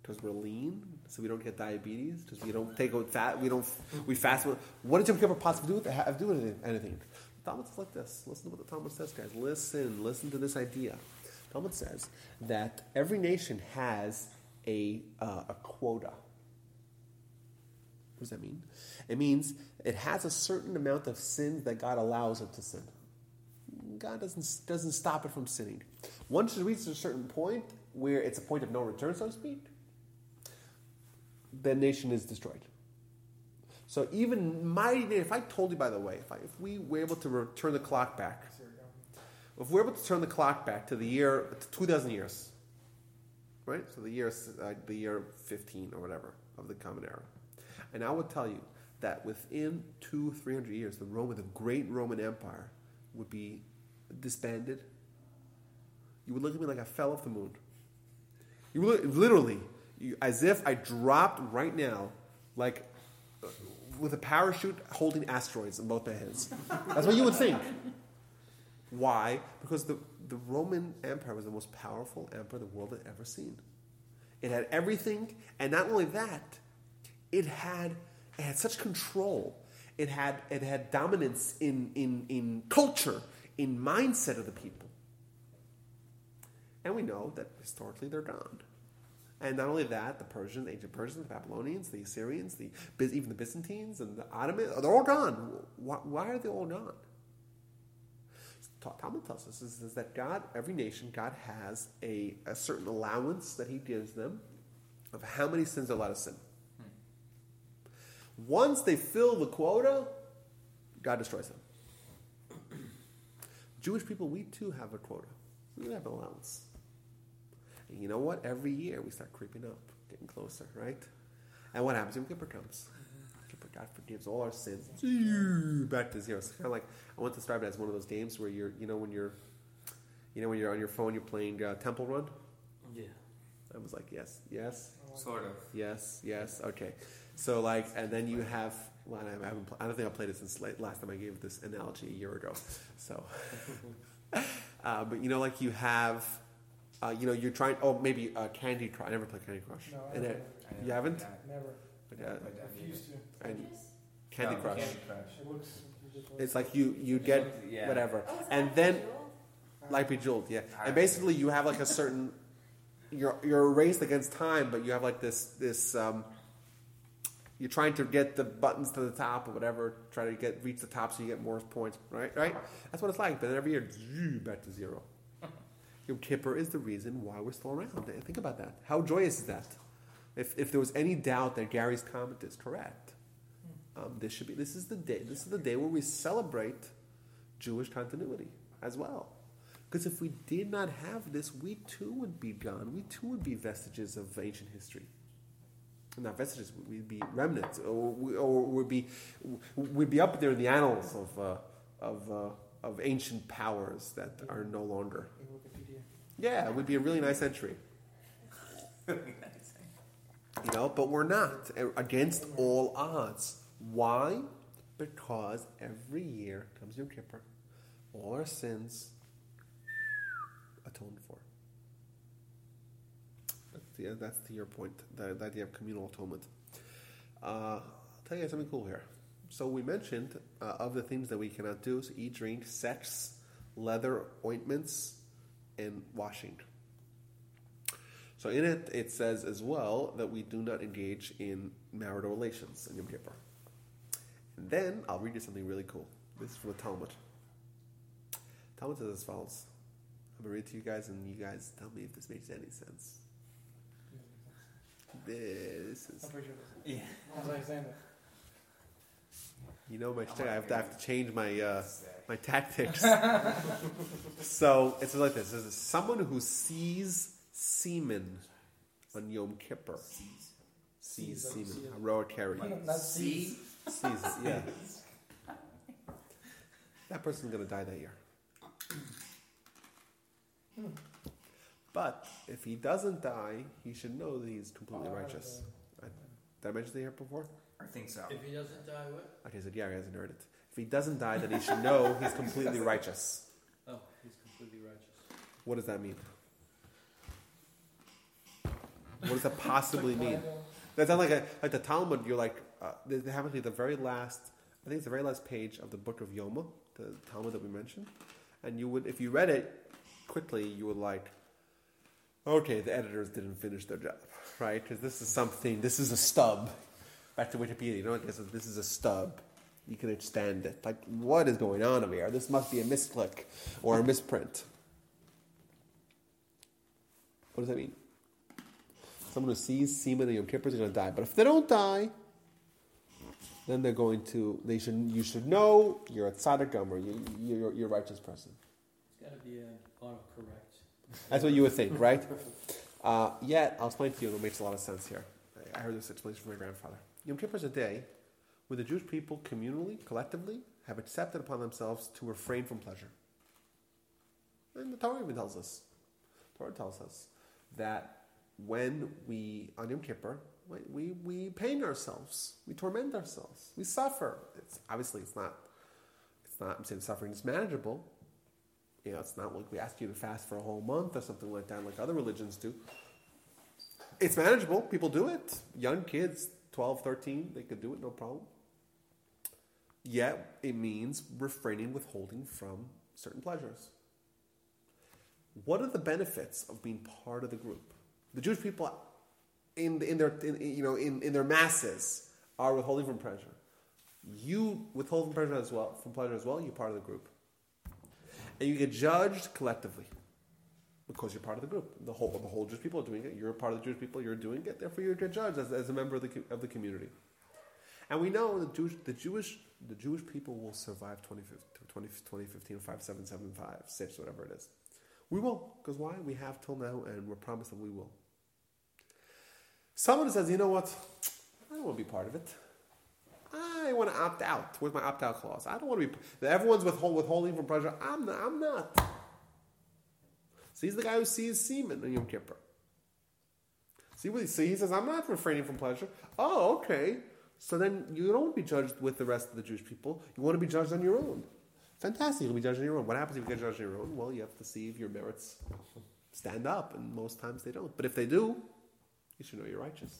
Because we're lean, so we don't get diabetes. Because we don't take out fat. We don't. We fast. What does Yom Kippur possibly do with have to do with anything? The Talmud is like this. Listen to what the Talmud says, guys. Listen, listen to this idea. The Talmud says that every nation has a uh, a quota. What does that mean? It means it has a certain amount of sins that God allows it to sin. God doesn't doesn't stop it from sinning. Once it reaches a certain point where it's a point of no return, so to speak, the nation is destroyed. So even mighty nation, if I told you, by the way, if, I, if we were able to return the clock back, if we were able to turn the clock back to the year to two thousand years, right? So the year uh, the year fifteen or whatever of the Common Era, and I would tell you that within two three hundred years, the Roman, the great Roman Empire would be disbanded. You would look at me like I fell off the moon. You would look, literally, you, as if I dropped right now, like uh, with a parachute holding asteroids in both my hands. That's what you would think. Why? Because the, the Roman Empire was the most powerful empire the world had ever seen. It had everything, and not only that, it had it had such control. It had it had dominance in, in, in culture, in mindset of the people. And we know that historically they're gone. And not only that, the Persians, the ancient Persians, the Babylonians, the Assyrians, the even the Byzantines and the Ottomans, they're all gone. Why, why are they all gone? Talmud tells us is, is that God, every nation, God has a, a certain allowance that he gives them of how many sins they're allowed to sin. Once they fill the quota, God destroys them. Jewish people, we too have a quota. We have an allowance. You know what? Every year we start creeping up, getting closer, right? And what happens? Yom Kippur comes. God forgives all our sins. Back to zero. It's kind of like, I want to describe it as one of those games where you're, you know, when you're, you know, when you're on your phone, you're playing uh, Temple Run. Yeah. I was like, yes, yes. Sort of. Yes, yes. Okay. So like, and then you have. Well, I haven't. I don't think I played it since last time I gave this analogy a year ago. So, uh, but you know, like you have, uh, you know, you're trying. Oh, maybe uh, Candy Crush. I never played Candy Crush. No, I and never. It, I you haven't. Never. Yeah. I and Candy, no, Crush. Candy Crush. It's like you, you get yeah. whatever, oh, and like then Bejeweled? Like Bejeweled, yeah. And basically, you have like a certain you're you're raced against time, but you have like this this um, you're trying to get the buttons to the top or whatever, try to get reach the top so you get more points, right? Right? That's what it's like. But then every year, zzz, back to zero. Yom Kippur is the reason why we're still around. Think about that. How joyous is that? If if there was any doubt that Gary's comment is correct, um, this should be. This is the day. This is the day where we celebrate Jewish continuity as well. Because if we did not have this, we too would be gone. We too would be vestiges of ancient history. Not vestiges. We'd be remnants, or, we, or we'd be we'd be up there in the annals of uh, of uh, of ancient powers that are no longer. Yeah, it would be a really nice entry. You know, but we're not, against all odds. Why? Because every year comes Yom Kippur, all our sins atoned for. That's, the, that's to your point, the, the idea of communal atonement. Uh, I'll tell you something cool here. So we mentioned uh, of the things that we cannot do: so eat, drink, sex, leather, ointments, and washing. So in it, it says as well that we do not engage in marital relations in Yom Kippur. And then I'll read you something really cool. This is from the Talmud. Talmud says as follows. I'm going to read it to you guys, and you guys tell me if this makes any sense. This is... Yeah. You know, my I have to, I have to change my uh, my tactics. So it says like this. It says, someone who sees... semen on Yom Kippur. Sees semen. Haroa carry. Sees. Sees, yeah. That person's going to die that year. Hmm. But if he doesn't die, he should know that he's completely oh, righteous. I, did I mention that here before? I think so. If he doesn't die, what? Okay, so yeah, I hasn't heard it. If he doesn't die, then he should know he's completely righteous. Oh, he's completely righteous. What does that mean? What does that possibly mean? That sounds like a, like the Talmud. You're like uh, they happen to be the very last. I think it's the very last page of the book of Yoma, the Talmud that we mentioned. And you would, if you read it quickly, you would like, okay, the editors didn't finish their job, right? Because this is something. This is a stub. Back to Wikipedia, you know, like this is a stub. You can extend it. Like, what is going on over here? This must be a misclick or a misprint. What does that mean? Someone who sees semen in Yom Kippur is going to die. But if they don't die, then they're going to. They should. You should know you're a tzaddik gomer. You, you're you're a righteous person. It's got to be a autocorrect. That's what you would think, right? uh, yet I'll explain to you. It makes a lot of sense here. I heard this explanation from my grandfather. Yom Kippur is a day where the Jewish people communally, collectively, have accepted upon themselves to refrain from pleasure. And the Torah even tells us. The Torah tells us that. When we, on Yom Kippur, we, we pain ourselves. We torment ourselves. We suffer. It's, obviously, it's not, it's not, I'm saying suffering is manageable. You know, it's not like we ask you to fast for a whole month or something like that, like other religions do. It's manageable. People do it. Young kids, twelve, thirteen, they could do it, no problem. Yet, it means refraining, withholding from certain pleasures. What are the benefits of being part of the group? The Jewish people, in in their in, you know in, in their masses, are withholding from pleasure. You withhold from pleasure as well. From pleasure as well, you're part of the group, and you get judged collectively because you're part of the group. The whole the whole Jewish people are doing it. You're a part of the Jewish people. You're doing it. Therefore, you get judged as, as a member of the of the community. And we know the Jewish the Jewish the Jewish people will survive twenty fifteen, five seven seven five, six, whatever it is. We will, because why? We have till now, and we're promised that we will. Someone says, you know what? I don't want to be part of it. I want to opt out. Where's my opt out clause? I don't want to be. Everyone's withhold, withholding from pleasure. I'm not. I'm not. So he's the guy who sees semen in Yom Kippur. See what he see? He says, I'm not refraining from pleasure. Oh, okay. So then you don't want to be judged with the rest of the Jewish people. You want to be judged on your own. Fantastic. You'll be judged on your own. What happens if you get judged on your own? Well, you have to see if your merits stand up, and most times they don't. But if they do, you should know you're righteous.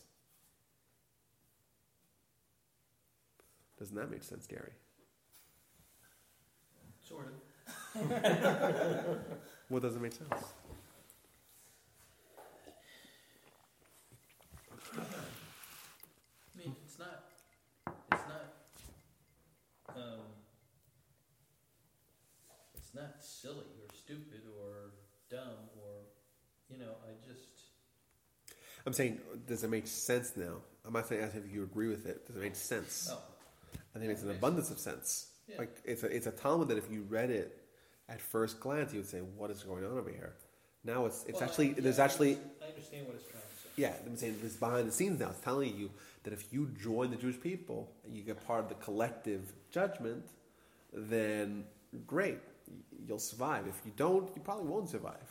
Doesn't that make sense, Gary? Sort of. What doesn't make sense? I mean, it's not. It's not. Um, it's not silly or stupid or dumb or, you know. I just. I'm saying, does it make sense now? I'm not saying if you agree with it. Does it make sense? Oh. I think it's an abundance of sense. Yeah. Like it's a it's a Talmud that if you read it at first glance, you would say, "What is going on over here?" Now it's it's well, actually I, yeah, there's I actually I understand what it's trying to say. Yeah, I'm saying it's behind the scenes now. It's telling you that if you join the Jewish people and you get part of the collective judgment, then great, you'll survive. If you don't, you probably won't survive.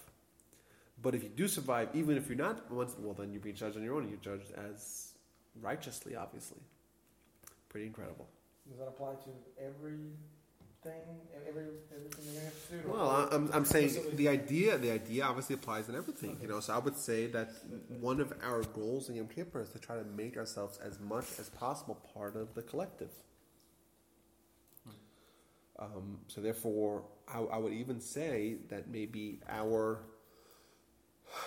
But if you do survive, even if you're not, well, then you're being judged on your own. And you're judged as righteously, obviously. Pretty incredible. Does that apply to everything? Every everything you have to do? Well, I'm I'm saying the idea the idea obviously applies in everything. Okay. You know, so I would say that one of our goals in Yom Kippur is to try to make ourselves as much as possible part of the collective. Hmm. Um, so therefore, I, I would even say that maybe our,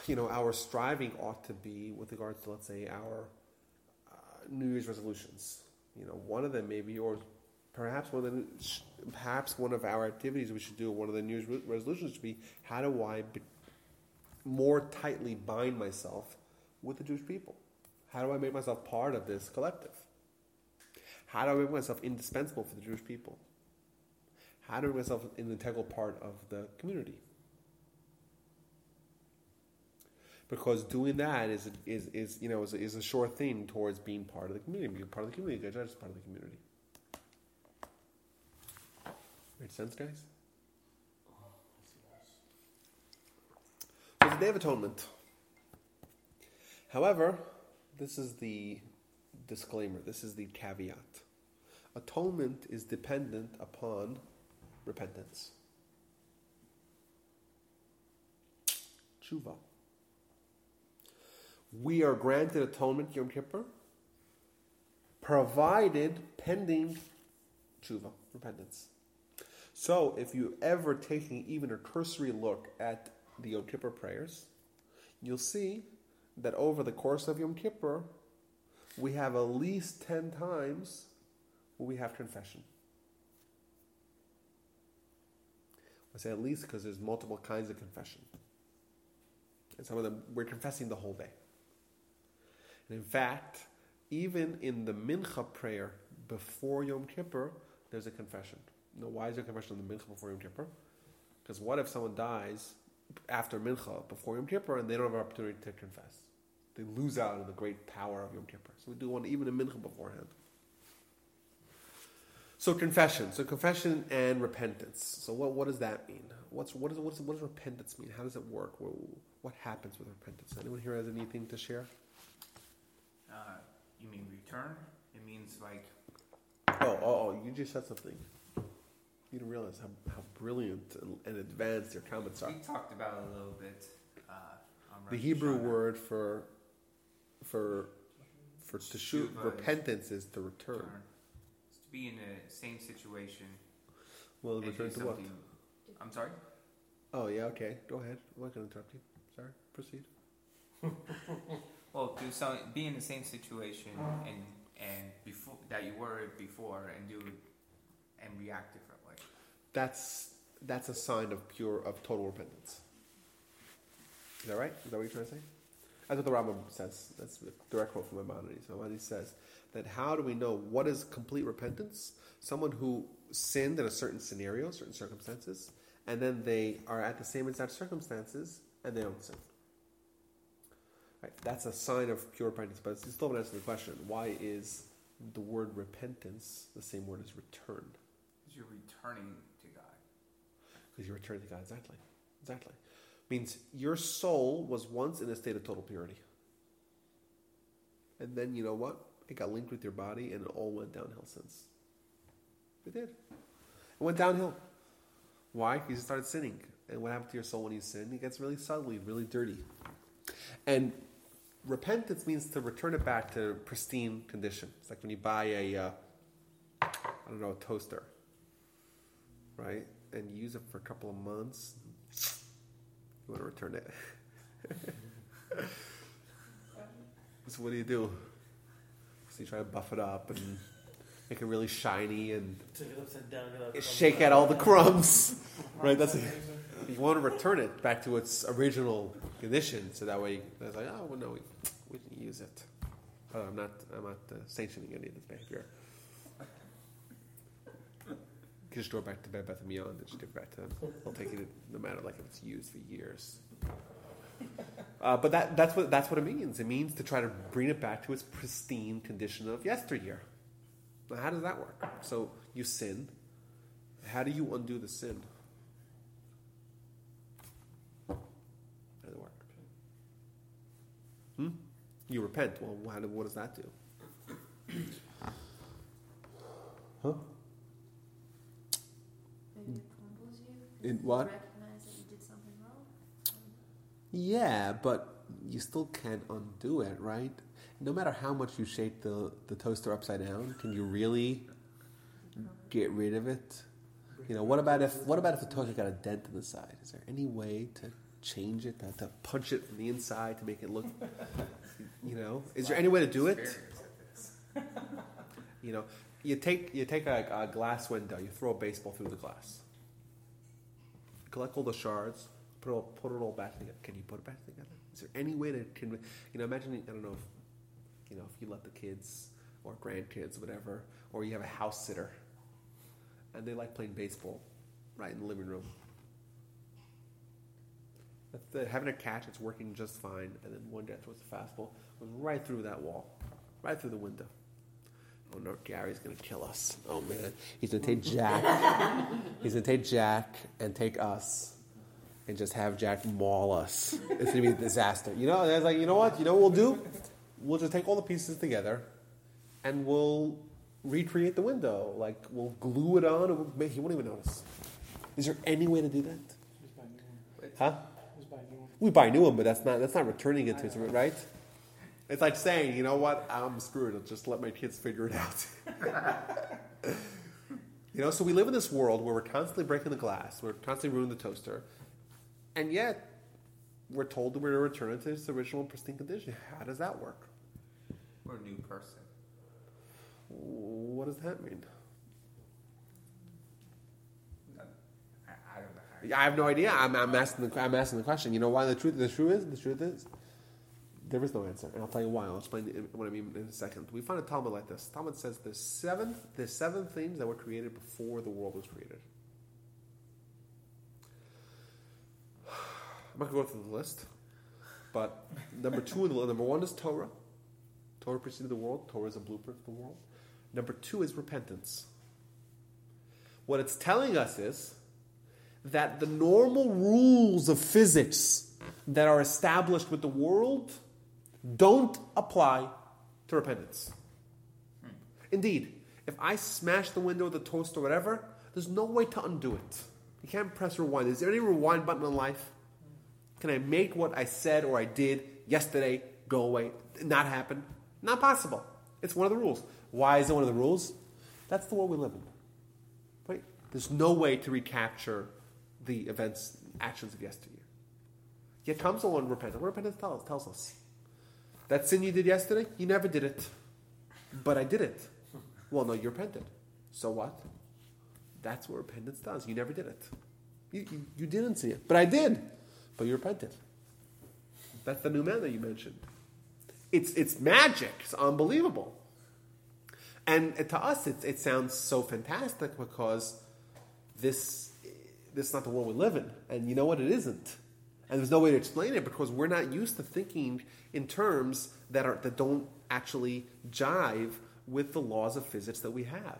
you know, our striving ought to be with regards to, let's say, our uh, New Year's resolutions. You know, one of them maybe, or perhaps one of the, perhaps one of our activities we should do, one of the New Year's resolutions should be, how do I be, more tightly bind myself with the Jewish people? How do I make myself part of this collective? How do I make myself indispensable for the Jewish people? How do I make myself an integral part of the community? Because doing that is is is you know is is a sure thing towards being part of the community. Being part of the community, judged as part of the community. Make sense, guys? So it's the Day of Atonement. However, this is the disclaimer. This is the caveat. Atonement is dependent upon repentance. Tshuva. We are granted atonement, Yom Kippur, provided pending tshuva, repentance. So if you're ever taking even a cursory look at the Yom Kippur prayers, you'll see that over the course of Yom Kippur, we have at least ten times where we have confession. I say at least because there's multiple kinds of confession. And some of them, we're confessing the whole day. And in fact, even in the Mincha prayer before Yom Kippur, there's a confession. Now, why is there a confession in the Mincha before Yom Kippur? Because what if someone dies after Mincha, before Yom Kippur, and they don't have an opportunity to confess? They lose out on the great power of Yom Kippur. So we do one even in Mincha beforehand. So confession. So confession and repentance. So what, what does that mean? What's what, is, what, is, what does repentance mean? How does it work? What, what happens with repentance? Anyone here has anything to share? Uh, you mean return? It means like... Oh, oh, oh, you just said something. You didn't realize how, how brilliant and, and advanced your comments are. We talked about it a little bit. Uh, on the Rosh Hebrew Shana. Word for for for to shoot repentance is to return. return. It's to be in the same situation. Well, return to what? I'm sorry? Oh, yeah, okay. Go ahead. I'm not going to interrupt you. Sorry. Proceed. Well, do some, be in the same situation and and before that you were before and do and react differently. That's that's a sign of pure of total repentance. Is that right? Is that what you're trying to say? That's what the Rambam says. That's a direct quote from Maimonides. Maimonides says that how do we know what is complete repentance? Someone who sinned in a certain scenario, certain circumstances, and then they are at the same exact circumstances, and they don't sin. Right, that's a sign of pure practice, but you still haven't answered the question. Why is the word repentance the same word as return? Because you're returning to God. Because you're returning to God, exactly. Exactly. Means your soul was once in a state of total purity. And then, you know what? It got linked with your body, and it all went downhill since. It did. It went downhill. Why? Because you started sinning. And what happened to your soul when you sin? It gets really subtly, really dirty. And repentance means to return it back to pristine condition. It's like when you buy a, uh, I don't know, a toaster, right? And you use it for a couple of months. You want to return it. So what do you do? So you try to buff it up and make it really shiny and Took it upside down, it shake out all the crumbs. Right? That's it. You want to return it back to its original condition, so that way it's like, oh well, no, we, we didn't use it. Oh, I'm not, I'm not uh, sanctioning any of this behavior. You just throw it back to Bed Bath and Beyond and just give it back to them. They'll take it no matter like if it's used for years. Uh, but that, that's what that's what it means. It means to try to bring it back to its pristine condition of yesteryear. Now, how does that work? So you sin. How do you undo the sin? How does it work? Hmm? You repent. Well, how do, what does that do? Huh? It humbles you. In what? You recognize that you did something wrong. Yeah, but you still can't undo it, right? No matter how much you shake the, the toaster upside down, can you really get rid of it? You know, what about if what about if the toaster got a dent in the side? Is there any way to change it, to, to punch it from the inside to make it look, you know? Is there any way to do it? You know, you take you take a, a glass window, you throw a baseball through the glass. Collect all the shards. Put it, all, put it all back together. Can you put it back together? Is there any way to, can, you know, imagine, I don't know, if, you know, if you let the kids or grandkids, whatever, or you have a house sitter, and they like playing baseball, right in the living room. That's the, having a catch, it's working just fine, and then one day towards the fastball goes right through that wall, right through the window. Oh no, Gary's gonna kill us. Oh man, he's gonna take Jack. He's gonna take Jack and take us. And just have Jack maul us. It's gonna be a disaster. You know, and I was like, you know what? You know what we'll do? We'll just take all the pieces together, and we'll recreate the window. Like we'll glue it on, and we'll make, he won't even notice. Is there any way to do that? Just buy a new one. Huh? Just buy a new one. We buy a new one, but that's not that's not returning it to us, right? It's like saying, you know what? I'm screwed. I'll just let my kids figure it out. You know, so we live in this world where we're constantly breaking the glass, we're constantly ruining the toaster. And yet, we're told that we're to return it to its original pristine condition. How does that work? We're a new person. What does that mean? No, I, I don't know. I have no idea. I'm, I'm asking the I'm asking the question. You know why the truth the truth is the truth is there is no answer, and I'll tell you why. I'll explain what I mean in a second. We find a Talmud like this. Talmud says there's seven there's seven things that were created before the world was created. I'm not going to go through the list, but number two in the list, number one is Torah. Torah preceded the world. Torah is a blueprint for the world. Number two is repentance. What it's telling us is that the normal rules of physics that are established with the world don't apply to repentance. Indeed, if I smash the window, the toast, or whatever, there's no way to undo it. You can't press rewind. Is there any rewind button in life? Can I make what I said or I did yesterday go away? Not happen? Not possible. It's one of the rules. Why is it one of the rules? That's the world we live in. Right? There's no way to recapture the events, actions of yesteryear. Yet comes along repentance. What repentance tells, tells us? That sin you did yesterday, you never did it. But I did it. Well, no, you repented. So what? That's what repentance does. You never did it. You, you, you didn't see it. But I did. But you repented. That's the new man that you mentioned. It's it's magic. It's unbelievable. And to us, it, it sounds so fantastic because this this is not the world we live in. And you know what? It isn't. And there's no way to explain it because we're not used to thinking in terms that are that don't actually jive with the laws of physics that we have.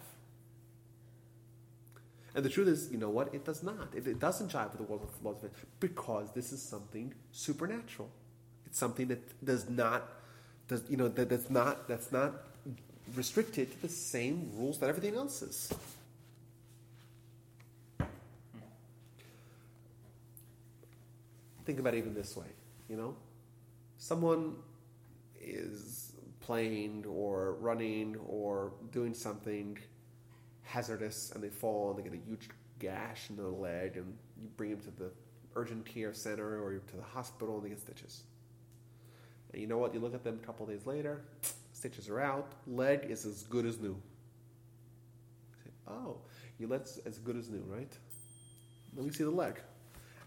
And the truth is, you know what? It does not. It, it doesn't jive with the laws of, laws of physics because this is something supernatural. It's something that does not, does you know, that, that's not that's not restricted to the same rules that everything else is. Think about it even this way, you know? Someone is playing or running or doing something hazardous and they fall and they get a huge gash in their leg and you bring them to the urgent care center or to the hospital and they get stitches. And you know what? You look at them a couple of days later, stitches are out, leg is as good as new. You say, oh, your leg's as good as new, right? Let me see the leg.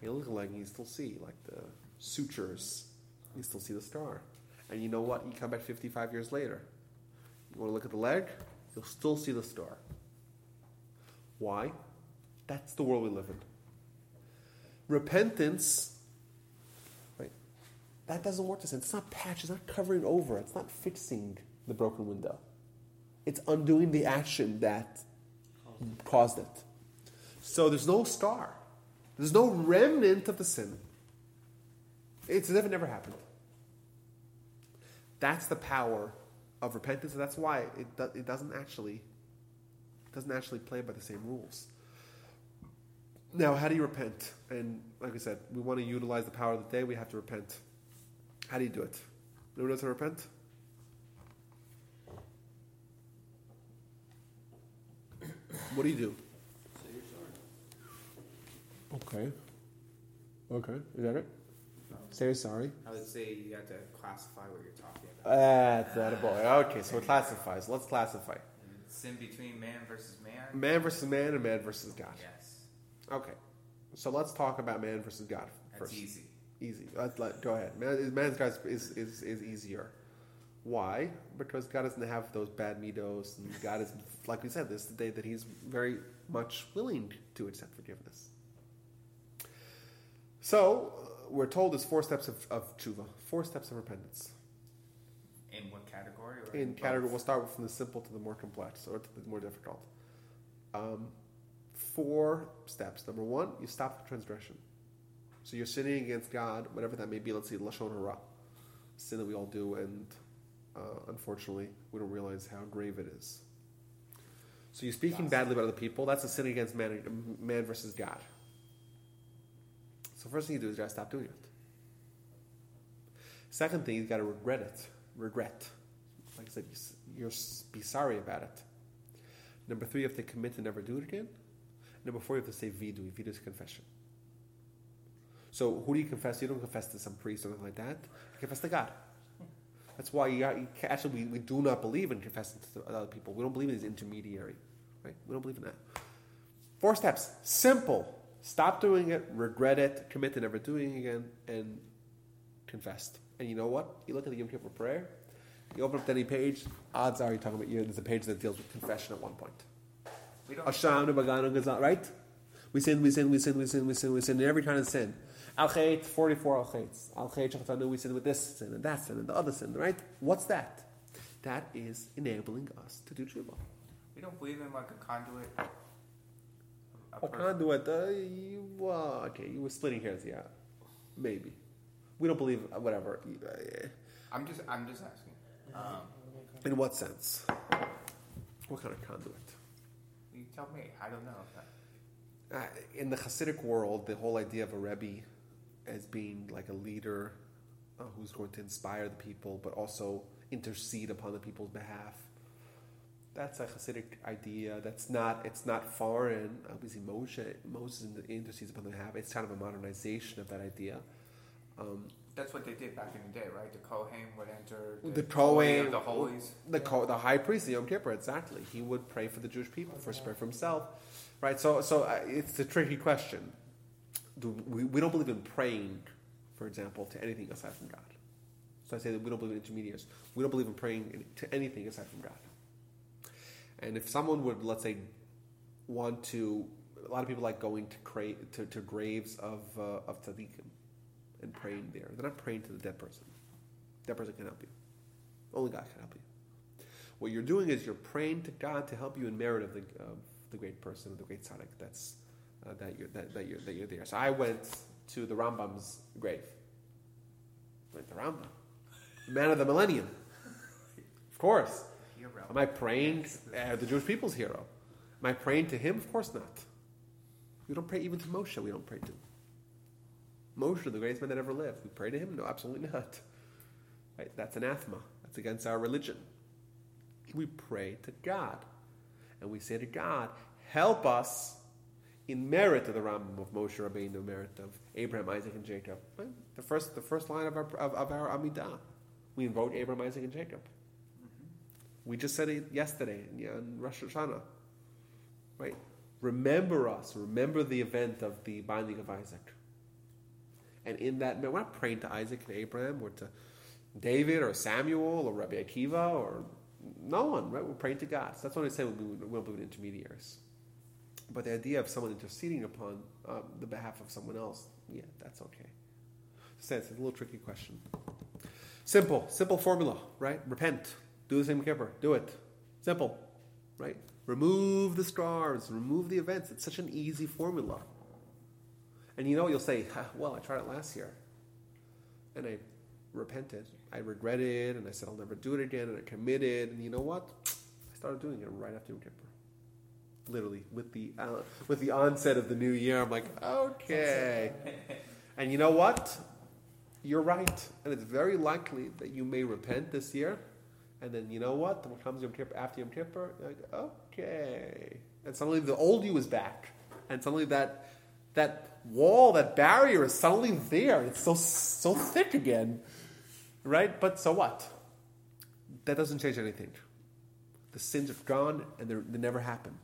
You look at the leg and you still see like the sutures. You still see the scar. And you know what? You come back fifty-five years later. You want to look at the leg? You'll still see the scar. Why? That's the world we live in. Repentance, right? That doesn't work to sin. It's not patch. It's not covering over. It's not fixing the broken window. It's undoing the action that caused it. So there's no scar. There's no remnant of the sin. It's as if it never happened. That's the power of repentance, and that's why it do, it doesn't actually it doesn't actually play by the same rules. Now, how do you repent? And like I said, we want to utilize the power of the day. We have to repent. How do you do it? Anyone knows how to repent? What do you do? Okay. Okay. Is that it? No. Say you're sorry. I would say you have to classify what you're talking about. That's that a boy. Okay, so it classifies. Let's classify. Sin between man versus man. Man versus man and man versus God. Yes. Okay. So let's talk about man versus God first. That's easy. Easy. Let's let, go ahead. Man, man's God is, is, is easier. Why? Because God doesn't have those bad mitos. And God is, like we said, this is the day that he's very much willing to accept forgiveness. So, we're told there's four steps of, of tshuva, four steps of repentance. In what category? Or in in category, we'll start with from the simple to the more complex, or to the more difficult. Um, four steps. Number one, you stop the transgression. So you're sinning against God, whatever that may be. Let's see, lashon hara, sin that we all do, and uh, unfortunately, we don't realize how grave it is. So you're speaking that's badly about other people. That's a sin against man, man versus God. So first thing you do is you got to stop doing it. Second thing, you got to regret it. Regret. Like I said, you you're, be sorry about it. Number three, you have to commit to never do it again. Number four, you have to say vidui. Vidui is confession. So who do you confess? You don't confess to some priest or anything like that. You confess to God. That's why you, you actually we, we do not believe in confessing to other people. We don't believe in this intermediary. Right? We don't believe in that. Four steps. Simple. Stop doing it, regret it, commit to never doing it again, and confessed. And you know what? You look at the Yom Kippur prayer, you open up any page, odds are you're talking about you. There's a page that deals with confession at one point. We don't Asham, Baganu, Gazat, right? We sin, we sin, we sin, we sin, we sin, we sin, in every kind of sin. Al-Khayt, forty-four Al-Khayts. Al-Khayt, Shachatanu, we sin with this sin, and that sin, and the other sin, right? What's that? That is enabling us to do tshuva. We don't believe in like a conduit. A conduit, uh, you, uh, okay, you were splitting hairs, yeah, maybe. We don't believe uh, whatever. I'm just, I'm just asking. Um, In what sense? What kind of conduit? You tell me. I don't know. Uh, in the Hasidic world, the whole idea of a Rebbe as being like a leader uh, who's going to inspire the people, but also intercede upon the people's behalf. That's a Hasidic idea. That's not. It's not foreign. Obviously, Moshe, Moses intercedes upon the behalf. It's kind of a modernization of that idea. Um, That's what they did back in the day, right? The Kohen would enter. The, the Kohen, the holies, the Kohen, the high priest, the Yom Kippur. Exactly. He would pray for the Jewish people, okay. First pray for himself, right? So, so uh, it's a tricky question. Do we, we don't believe in praying, for example, to anything aside from God. So I say that we don't believe in intermediaries. We don't believe in praying in, to anything aside from God. And if someone would, let's say, want to a lot of people like going to cra- to, to graves of uh, of tzaddikim and praying there. They're not praying to the dead person. That person can help you. Only God can help you. What you're doing is you're praying to God to help you in merit of the of the great person, of the great tzaddik. That's uh, that you're that, that you're that you're there. So I went to the Rambam's grave. I went to Rambam, the man of the millennium. Of course. Hero. Am I praying? Uh, the Jewish people's hero. Am I praying to him? Of course not. We don't pray even to Moshe. We don't pray to Moshe, the greatest man that ever lived. We pray to him? No, absolutely not. Right? That's anathema. That's against our religion. We pray to God. And we say to God, help us in merit of the Rambam, of Moshe Rabbeinu, in merit of Abraham, Isaac, and Jacob. Right? The first the first line of our, of, of our Amidah. We invoke Abraham, Isaac, and Jacob. Mm-hmm. We just said it yesterday in Rosh Hashanah. Right? Remember us. Remember the event of the binding of Isaac. And in that, we're not praying to Isaac and Abraham or to David or Samuel or Rabbi Akiva or no one, right? We're praying to God. So that's what I say we don't believe in intermediaries. But the idea of someone interceding upon um, the behalf of someone else, yeah, that's okay. So it's a little tricky question. Simple. Simple formula, right? Repent. Do the same kipper. Do it. Simple, right? Remove the scars. Remove the events. It's such an easy formula. And you know, you'll say, well, I tried it last year. And I repented. I regretted, and I said, I'll never do it again, and I committed. And you know what? I started doing it right after Yom Kippur. Literally, with the uh, with the onset of the new year, I'm like, okay. And you know what? You're right. And it's very likely that you may repent this year. And then you know what? When comes Yom Kippur, after Yom Kippur, you're like, okay. And suddenly the old you is back. And suddenly that that... wall, that barrier is suddenly there. It's so so thick again, right? But so what? That doesn't change anything. The sins are gone, and they never happened.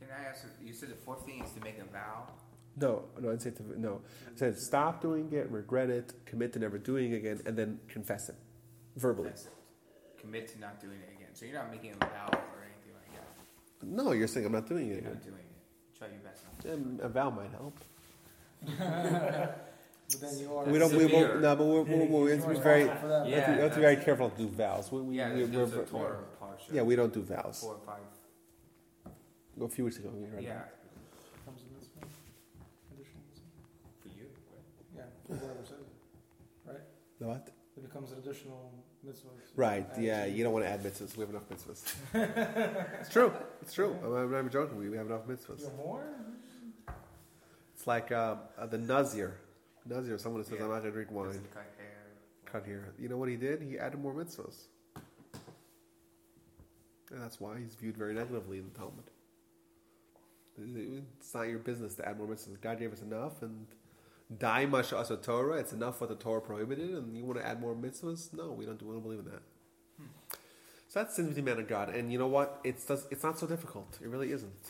Can I ask? You said the fourth thing is to make a vow. No, no, I'd say to, no. It says stop doing it, regret it, commit to never doing it again, and then confess it verbally. Confess it. Commit to not doing it again. So you're not making a vow or anything like that. No, you're saying I'm not doing it. You're again. Not doing it. Um, a vow might help. But then you are we don't. We won't, no, but we're, we're, we're, we're, we're very. Yeah, we have to be very careful to do vows. We, we, yeah, we, we're, we're, we're, yeah, we don't do vows. Four or five. Well, a few weeks ago, we read yeah. that. Comes in this one. For you? Yeah, for whatever said. Right? The what? It becomes an additional mitzvah. Right, yeah, you don't want to add mitzvahs. We have enough mitzvahs. It's true, it's true. Yeah. I'm not even joking. We have enough mitzvahs. You have more? It's like uh, uh, the Nazir. Nazir, someone who says, yeah. I'm not going to drink wine. Cut hair. Cut hair. You know what he did? He added more mitzvahs. And that's why he's viewed very negatively in the Talmud. It's not your business to add more mitzvahs. God gave us enough, and Daima she'asa Torah, it's enough what the Torah prohibited, and you want to add more mitzvahs? No, we don't do. We don't believe in that. Hmm. So that's sins with the man of God, and you know what? It's does, it's not so difficult. It really isn't.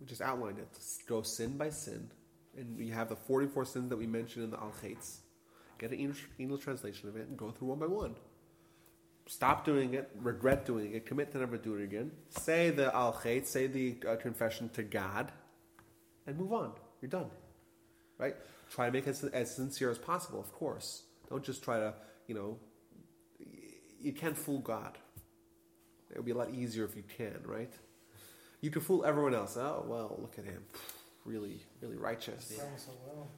We just outline it. Just go sin by sin, and we have the forty-four sins that we mentioned in the Al Chaitz. Get an English, English translation of it and go through one by one. Stop doing it. Regret doing it. Commit to never do it again. Say the Al Chaitz. Say the uh, confession to God, and move on. You're done. Right? Try to make it as sincere as possible, of course. Don't just try to, you know, you can't fool God. It would be a lot easier if you can, right? You can fool everyone else. Oh, well, look at him. Really, really righteous. Yeah.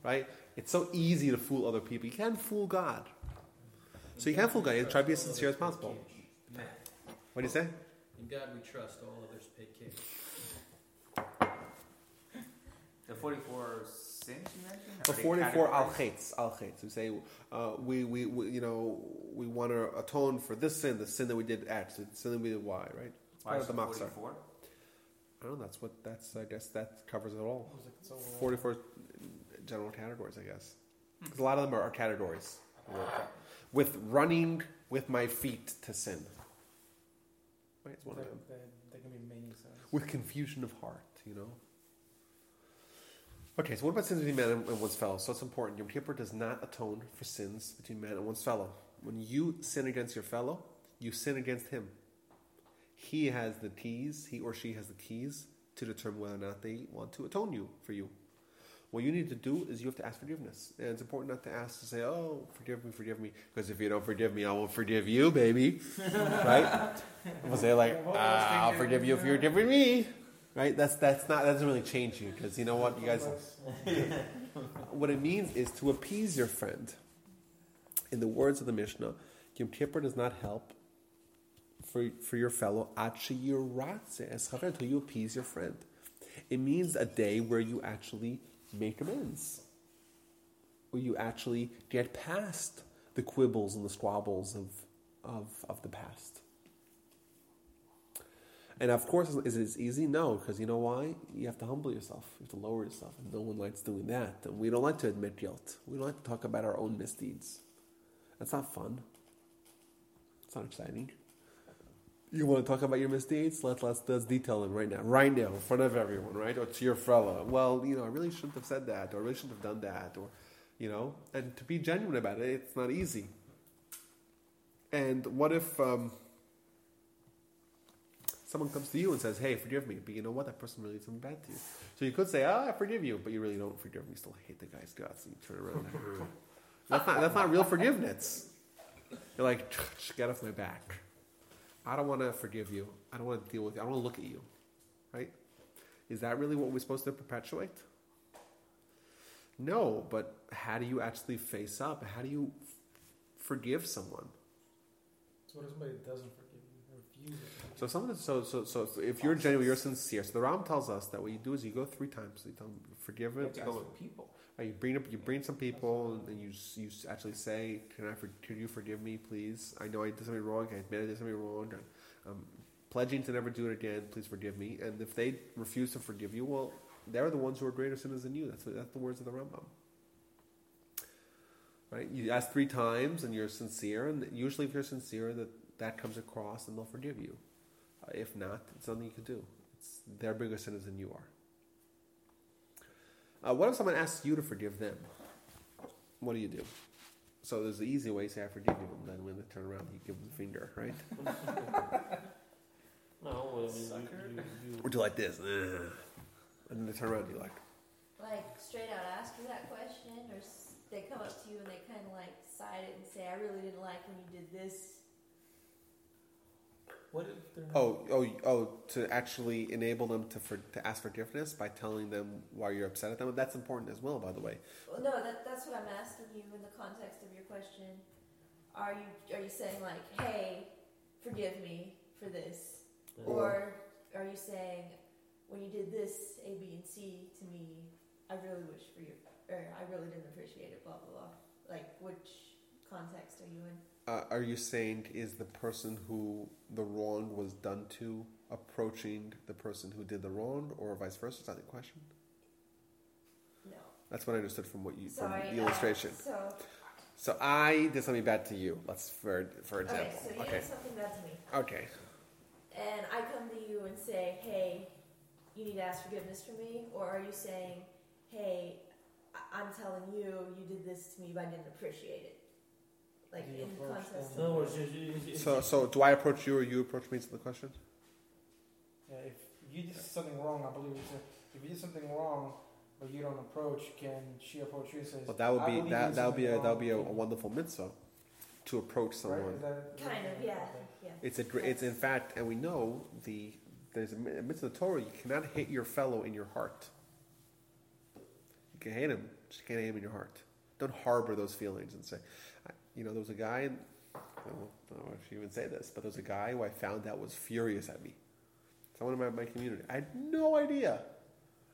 Right? It's so easy to fool other people. You can't fool God. So you can't fool God. You try to be as sincere as possible. What do you say? In God we trust, all others pay cash. The forty-four sins you mentioned? The forty-four al-chaitz, al-chaitz. We say, uh, we, we, we, you know, we want to atone for this sin, the sin that we did X, the sin that we did Y, right? Why is the forty-four? I don't know, that's what, that's, I guess that covers it all. forty-four general categories, I guess. Because a lot of them are, are categories. With running with my feet to sin. Right, it's one of them. There can be many sins. With confusion of heart, you know? Okay, so what about sins between man and one's fellow? So it's important. Yom Kippur does not atone for sins between man and one's fellow. When you sin against your fellow, you sin against him. He has the keys, he or she has the keys to determine whether or not they want to atone you for you. What you need to do is you have to ask forgiveness. And it's important not to ask to say, oh, forgive me, forgive me. Because if you don't forgive me, I won't forgive you, baby. Right? Because they're like, uh, I'll forgive you if you're forgiving me. Right? That's that's not, that doesn't really change you. Because you know what? You guys... What it means is to appease your friend. In the words of the Mishnah, Yom Kippur does not help for for your fellow until you appease your friend. It means a day where you actually make amends, where you actually get past the quibbles and the squabbles of of of the past. And of course, is it easy? No, because you know why? You have to humble yourself. You have to lower yourself. And no one likes doing that. And we don't like to admit guilt. We don't like to talk about our own misdeeds. That's not fun. It's not exciting. You want to talk about your misdeeds? Let's, let's, let's detail them right now. Right now, in front of everyone, right? Or to your fellow. Well, you know, I really shouldn't have said that. Or I really shouldn't have done that. Or, you know. And to be genuine about it, it's not easy. And what if... Um, someone comes to you and says, hey, forgive me. But you know what? That person really did something bad to you. So you could say, oh, I forgive you. But you really don't forgive me. You still hate the guy's guts. And you turn around. that's, not, that's not real forgiveness. You're like, get off my back. I don't want to forgive you. I don't want to deal with you. I don't want to look at you. Right? Is that really what we're supposed to perpetuate? No, but how do you actually face up? How do you f- forgive someone? So what if somebody doesn't forgive? So something. So so so if you're genuine, you're sincere. So the Ram tells us that what you do is you go three times. You tell them forgive it. You, you, people. Right, you bring up. You bring some people, and you you actually say, "Can I? Can you forgive me, please? I know I did something wrong. I admit I did something wrong. I'm pledging to never do it again. Please forgive me." And if they refuse to forgive you, well, they're the ones who are greater sinners than you. That's what, that's the words of the Rambam. Right? You ask three times, and you're sincere. And usually, if you're sincere, that. that comes across and they'll forgive you. Uh, if not, it's nothing you can do. It's, they're bigger sinners than you are. Uh, what if someone asks you to forgive them? What do you do? So there's the easy way, say I forgive you, and then when they turn around, you give them the finger, right? No, well, sucker. You, you, you. Or do like this. And then they turn around and you like... Like, straight out ask you that question, or they come up to you and they kind of like side it and say, I really didn't like when you did this. What if they're not oh, oh, oh! To actually enable them to for, to ask forgiveness by telling them why you're upset at them. That's important as well, by the way. Well, no, that, that's what I'm asking you in the context of your question. Are you are you saying like, "Hey, forgive me for this," mm-hmm. or are you saying, "When you did this A, B, and C to me, I really wish for you, or I really didn't appreciate it." Blah blah blah. Like, which context are you in? Uh, are you saying is the person who the wrong was done to approaching the person who did the wrong, or vice versa? Is that the question? No. That's what I understood from what you Sorry, from the illustration. Uh, so, so I did something bad to you. Let's for for example. Okay. So you okay. did something bad to me. Okay. And I come to you and say, "Hey, you need to ask forgiveness for me," or are you saying, "Hey, I'm telling you, you did this to me, but I didn't appreciate it." Like in context. No, so, so do I approach you or you approach me? To the question. Yeah, if you did something wrong, I believe. If you did something wrong, but you don't approach, can she approach you? And says, well, that would be that that would be a that would be a, a wonderful mitzvah to approach someone. Right? That, kind of, yeah, yeah. It's a it's in fact, and we know the there's a mitzvah of the Torah. You cannot hate your fellow in your heart. You can hate him, just can't hate him in your heart. Don't harbor those feelings and say. You know, there was a guy, and I don't know if you even say this, but there was a guy who I found out was furious at me. Someone in my, my community. I had no idea.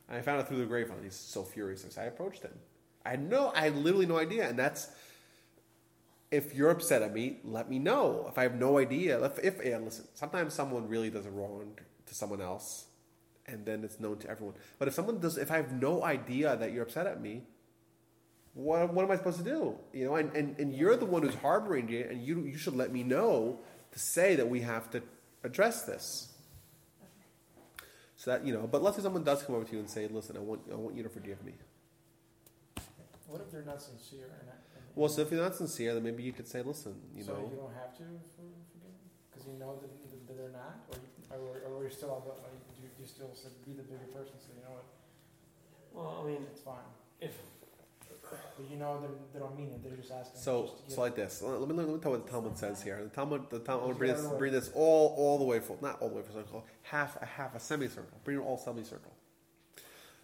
And I found out through the grapevine. He's so furious. So I approached him. I had no, I had literally no idea. And that's, if you're upset at me, let me know. If I have no idea, if, if and listen, sometimes someone really does a wrong to someone else, and then it's known to everyone. But if someone does, if I have no idea that you're upset at me, What, what am I supposed to do? You know, and, and, and you're the one who's harboring it, and you you should let me know to say that we have to address this. Okay. So that, you know, but let's say someone does come over to you and say, "Listen, I want I want you to forgive me." What if they're not sincere? And not, and well, so if you're not sincere, then maybe you could say, "Listen, you so know." So you don't have to forgive me? because you know that, that they're not, or or, or you're still like, you, you still be the bigger person, so you know what? Well, I mean, it's fine. If but you know they don't mean it, they're just asking. So, just so like this. Let me let me tell what the Talmud says here. The Talmud, the Talmud, I'll bring this, bring this all all the way full, not all the way full circle, half a half a semicircle. Bring it all semicircle.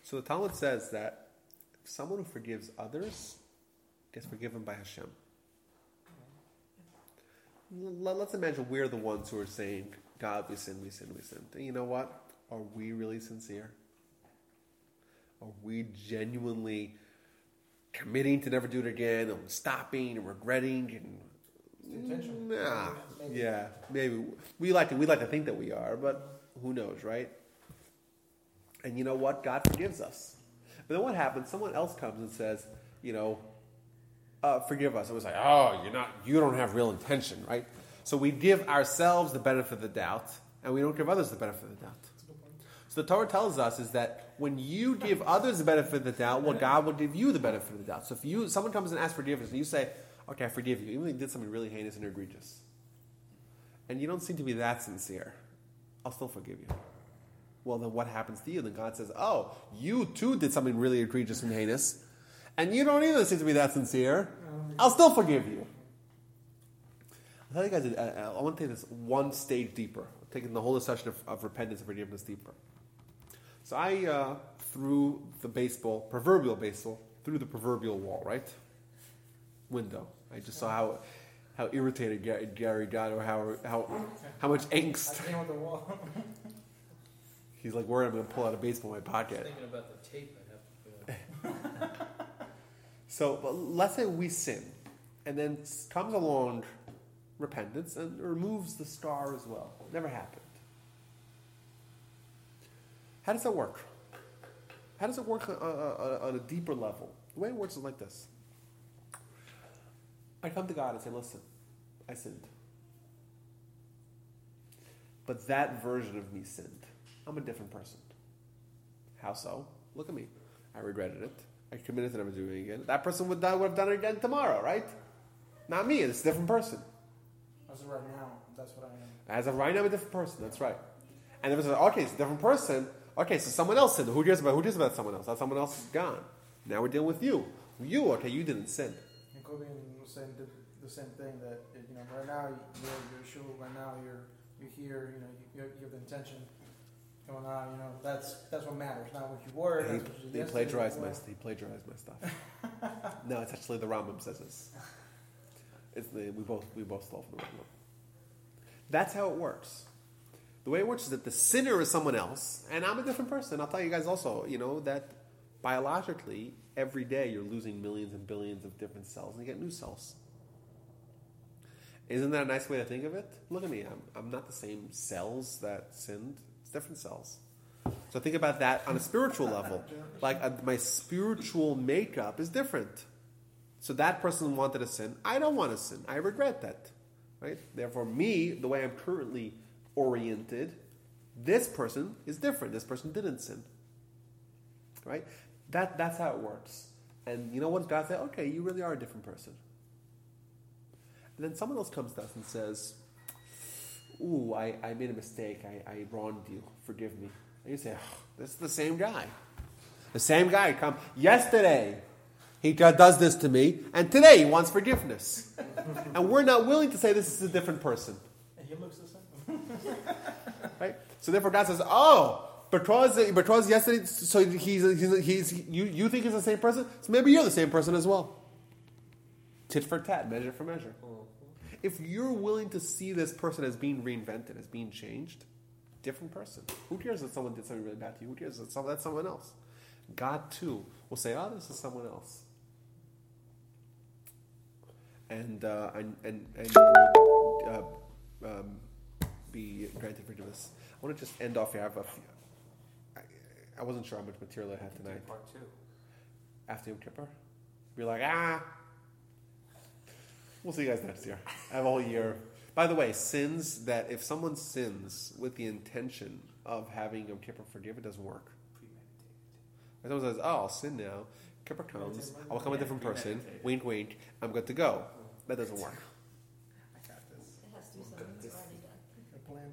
So the Talmud says that someone who forgives others is forgiven by Hashem. Let's imagine we're the ones who are saying, God, we sin, we sin, we sin. You know what? Are we really sincere? Are we genuinely committing to never do it again, and stopping and regretting? And it's intentional. Nah, maybe. Yeah, maybe. We like to, we like to think that we are, but who knows, right? And you know what? God forgives us. But then what happens? Someone else comes and says, you know, Uh, forgive us. It was like, oh, you're not, you don't have real intention, right? So we give ourselves the benefit of the doubt, and we don't give others the benefit of the doubt. So the Torah tells us is that when you give others the benefit of the doubt, well, God will give you the benefit of the doubt. So if you, someone comes and asks forgiveness, and you say, okay, I forgive you, even if you did something really heinous and egregious, and you don't seem to be that sincere, I'll still forgive you. Well, then what happens to you? Then God says, oh, you too did something really egregious and heinous, and you don't either seem to be that sincere, I'll still forgive you. I'll tell you guys, I, I want to take this one stage deeper. I'm taking the whole discussion of, of repentance and forgiveness deeper. So I uh, threw the baseball, proverbial baseball, through the proverbial wall, right? Window. I just saw how how irritated Gary, Gary got, or how how how much angst. I came with the wall. He's like, worried I'm going to pull out a baseball in my pocket. I was thinking about the tape I have to put on. So but let's say we sin, and then comes along repentance and removes the star as well. It never happened. How does that work? How does it work on, on, on a deeper level? The way it works is like this. I come to God and say, listen, I sinned. But that version of me sinned. I'm a different person. How so? Look at me. I regretted it. I committed to never doing it again. That person would, would have done it again tomorrow, right? Not me. It's a different person. As of right now, that's what I am. As of right now, I'm a different person. That's right. And the person says, okay, it's a different person. Okay, so someone else sinned. Who cares about who cares about someone else? That someone else is gone. Now we're dealing with you. You, okay, you didn't sin. And Kobe was saying the, the same thing that, you know, right now you're, you're sure, right now you're, you're here, you know, you, you have the intention. Going on, you know, that's that's what matters, not what you were. He, what you he plagiarized my he plagiarized my stuff. No, it's actually the Rambam says this. It's the we both we both stole from the Rambam. That's how it works. The way it works is that the sinner is someone else, and I'm a different person. I'll tell you guys also, you know, that biologically every day you're losing millions and billions of different cells, and you get new cells. Isn't that a nice way to think of it? Look at me, I'm I'm not the same cells that sinned. Different cells. So think about that on a spiritual level. Like uh, my spiritual makeup is different. So that person wanted to sin. I don't want to sin. I regret that. Right? Therefore, me, the way I'm currently oriented, this person is different. This person didn't sin. Right? That that's how it works. And you know what? God said, okay, you really are a different person. And then someone else comes to us and says, ooh, I, I made a mistake. I, I wronged you. Forgive me. And you say, oh, that's the same guy. The same guy come yesterday. He does this to me, and today he wants forgiveness. And we're not willing to say this is a different person. And he looks the same. Right? So therefore, God says, oh, because because yesterday, so he's he's, he's you you think he's the same person. So maybe you're the same person as well. Tit for tat, measure for measure. If you're willing to see this person as being reinvented, as being changed, different person. Who cares that someone did something really bad to you? Who cares that that's someone else? God, too, will say, oh, this is someone else. And uh, and, and, and uh, um, be granted forgiveness. I want to just end off here. I, have a few, I, I wasn't sure how much material I had tonight. Part two. After Yom Kippur? You're like, ah! We'll see you guys next year. I have a whole year. By the way, sins that if someone sins with the intention of having Yom Kippur forgive, it doesn't work. Premeditated. If someone says, oh, I'll sin now. Kippur comes. I will come a different person. Wink, wink. I'm good to go. That doesn't work. I got this. It has to be something that's already done.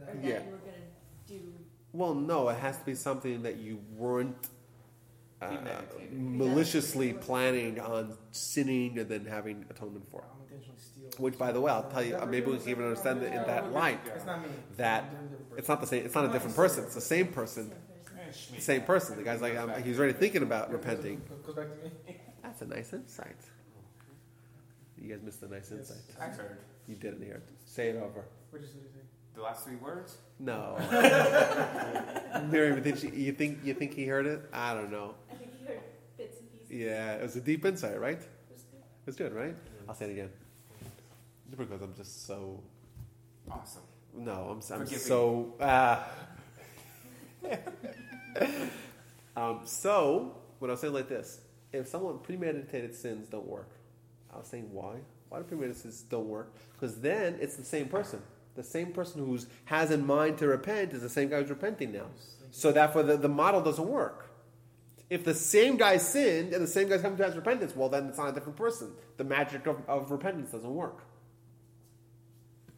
or that yeah. you were going to do? Well, no, it has to be something that you weren't uh, maliciously yeah. planning on sinning and then having atonement for. Which, by the way, I'll tell you, maybe we can even understand it in that light. That it's not the same. It's not a different person. It's the same person. The same person. The guy's like, I'm, he's already thinking about repenting. That's a nice insight. You guys missed a nice insight. I heard. You didn't hear it. Say it over. What did you say? The last three words? No. Miriam, did you, you think you think he heard it? I don't know. I think he heard bits and pieces. Yeah, it was a deep insight, right? It was good. It was good, right? I'll say it again. Because I'm just so awesome. No, I'm, I'm so. Uh, um, so when I was saying like this, if someone premeditated sins don't work, I was saying why? Why do premeditated sins don't work? Because then it's the same person. The same person who has in mind to repent is the same guy who's repenting now. So therefore, the, the model doesn't work. If the same guy sinned and the same guy's coming to his repentance, well, then it's not a different person. The magic of, of repentance doesn't work.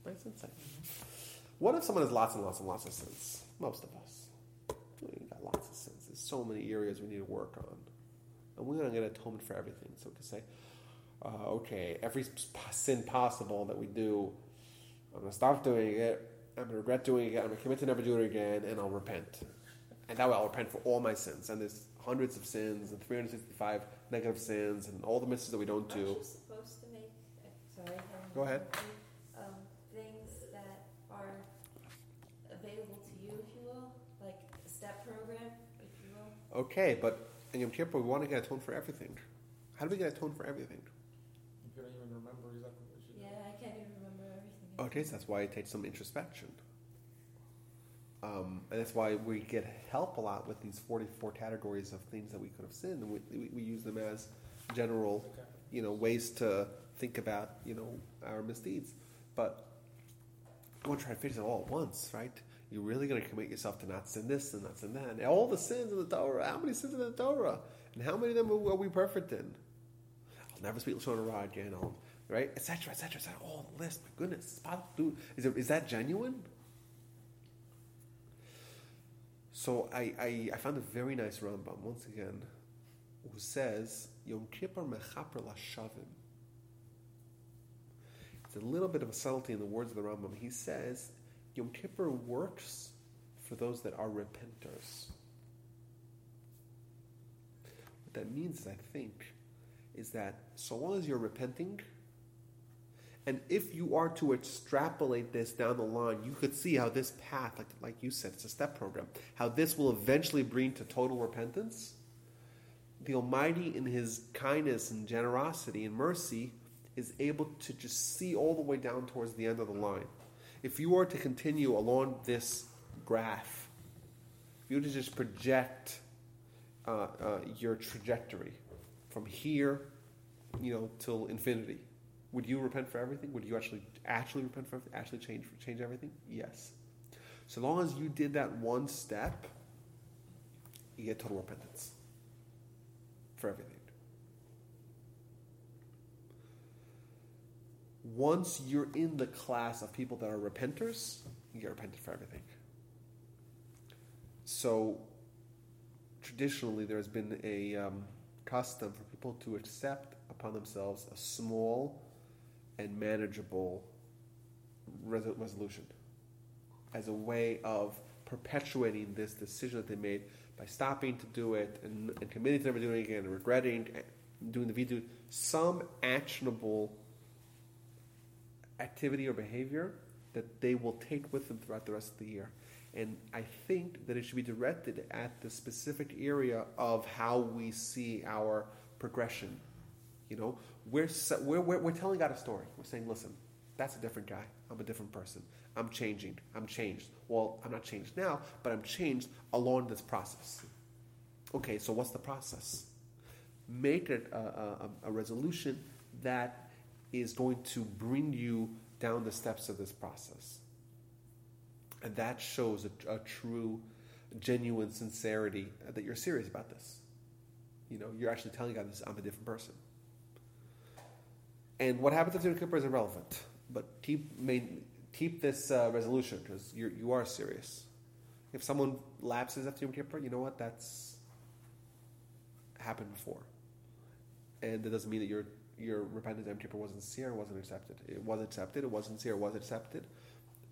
Nice insight. What if someone has lots and lots and lots of sins? Most of us. We've got lots of sins. There's so many areas we need to work on. And we're not going to atone for everything. So we can say, uh, okay, every sin possible that we do, I'm going to stop doing it. I'm going to regret doing it. I'm going to commit to never do it again, and I'll repent. And that way I'll repent for all my sins. And there's hundreds of sins and three hundred sixty-five negative sins and all the misses that we don't do. Aren't you supposed to make... Sorry. I'm Go ahead. Um, things that are available to you, if you will, like a step program, if you will. Okay, but in Yom Kippur, we want to get atoned for everything. How do we get atoned for everything? You can't even remember exactly what you did. Yeah, I can't even remember everything. Okay, so that's why it takes some introspection. Um, and that's why we get help a lot with these forty-four categories of things that we could have sinned. And we, we, we use them as general, okay. you know, ways to think about, you know, our misdeeds. But I want to try to fix it all at once, right? You're really going to commit yourself to not sin this and not sin that. And all the sins in the Torah. How many sins in the Torah? And how many of them are we perfect in? I'll never speak Lashon Hara again. I'll, right? Et cetera, et cetera, et cetera. Oh, the list. My goodness. Is, it, is that genuine? So I, I, I found a very nice Rambam, once again, who says, Yom Kippur mechaper lashavim. It's a little bit of a subtlety in the words of the Rambam. He says, Yom Kippur works for those that are repenters. What that means, I think, is that so long as you're repenting, and if you are to extrapolate this down the line, you could see how this path, like, like you said, it's a step program, how this will eventually bring to total repentance. The Almighty, in His kindness and generosity and mercy, is able to just see all the way down towards the end of the line. If you were to continue along this graph, if you were to just project uh, uh, your trajectory from here, you know, till infinity, would you repent for everything? Would you actually actually repent for everything? Actually change change everything? Yes. So long as you did that one step, you get total repentance for everything. Once you're in the class of people that are repenters, you get repented for everything. So traditionally, there has been a um, custom for people to accept upon themselves a small and manageable resol- resolution as a way of perpetuating this decision that they made by stopping to do it and, and committing to never doing it again and regretting and doing the video. Some actionable activity or behavior that they will take with them throughout the rest of the year. And I think that it should be directed at the specific area of how we see our progression. You know, we're, we're we're telling God a story. We're saying, listen, that's a different guy. I'm a different person. I'm changing. I'm changed. Well, I'm not changed now, but I'm changed along this process. Okay, so what's the process? Make it a, a, a resolution that is going to bring you down the steps of this process. And that shows a, a true, genuine sincerity that you're serious about this. You know, you're actually telling God, this, I'm a different person. And what happens after Yom Kippur is irrelevant. But keep main, keep this uh, resolution because you you are serious. If someone lapses after Yom Kippur, you know what? That's happened before, and that doesn't mean that your your repentance at Yom Kippur wasn't sincere, wasn't accepted. It was accepted. It wasn't sincere. It was accepted,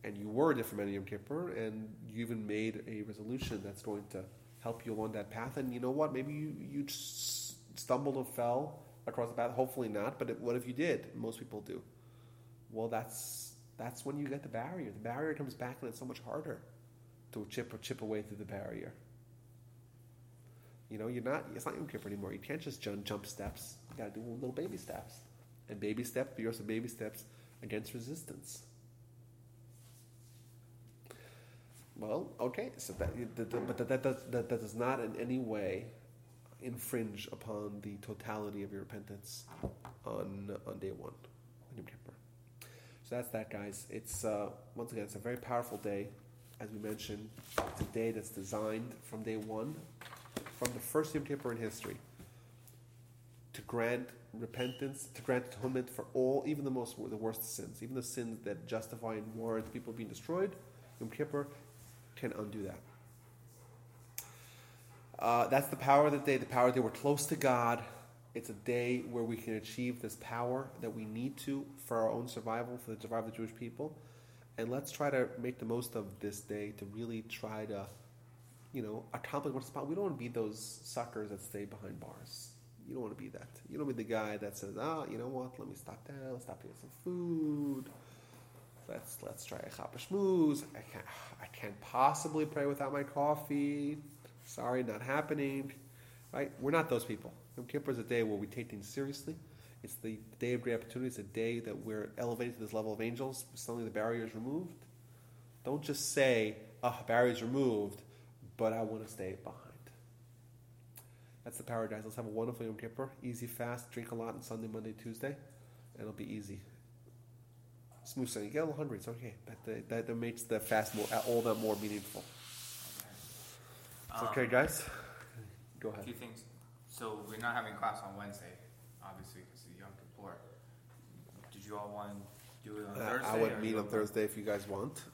and you were different at Yom Kippur, and you even made a resolution that's going to help you along that path. And you know what? Maybe you you stumbled or fell across the path. Hopefully not. But what if you did? Most people do. Well, that's that's when you get the barrier. The barrier comes back, and it's so much harder to chip or chip away through the barrier. You know, you're not. It's not Yom Kippur anymore. You can't just jump, jump steps. You gotta do little baby steps, and baby steps. But you also baby steps against resistance. Well, okay. So that, the, the, but that that does that, that does not in any way infringe upon the totality of your repentance on on day one, on Yom Kippur. So that's that, guys. It's uh, once again, it's a very powerful day, as we mentioned. It's a day that's designed from day one, from the first Yom Kippur in history, to grant repentance, to grant atonement for all, even the most the worst sins, even the sins that justify and warrant people being destroyed. Yom Kippur can undo that. Uh, that's the power of the day. The power of the day. We're close to God. It's a day where we can achieve this power that we need to for our own survival, for the survival of the Jewish people. And let's try to make the most of this day to really try to, you know, accomplish what's possible. We don't want to be those suckers that stay behind bars. You don't want to be that. You don't want to be the guy that says, ah, oh, you know what, let me stop down, let's stop eating some food. Let's let's try a chapa shmooze. I can't, I can't possibly pray without my coffee. Sorry, not happening. Right? We're not those people. Yom Kippur is a day where we take things seriously. It's the day of great opportunity. It's a day that we're elevated to this level of angels. Suddenly the barrier is removed. Don't just say, ah, oh, barrier is removed, but I want to stay behind. That's the power, guys. Let's have a wonderful Yom Kippur. Easy fast. Drink a lot on Sunday, Monday, Tuesday. And it'll be easy. Smooth sailing. You get a little hungry. It's okay. That, that, that makes the fast more, all that more meaningful. It's okay, um, guys. Go ahead. A few things. So we're not having class on Wednesday, obviously, because it's Yom Kippur. Did you all want to do it on uh, Thursday? I would meet on Thursday if you guys want.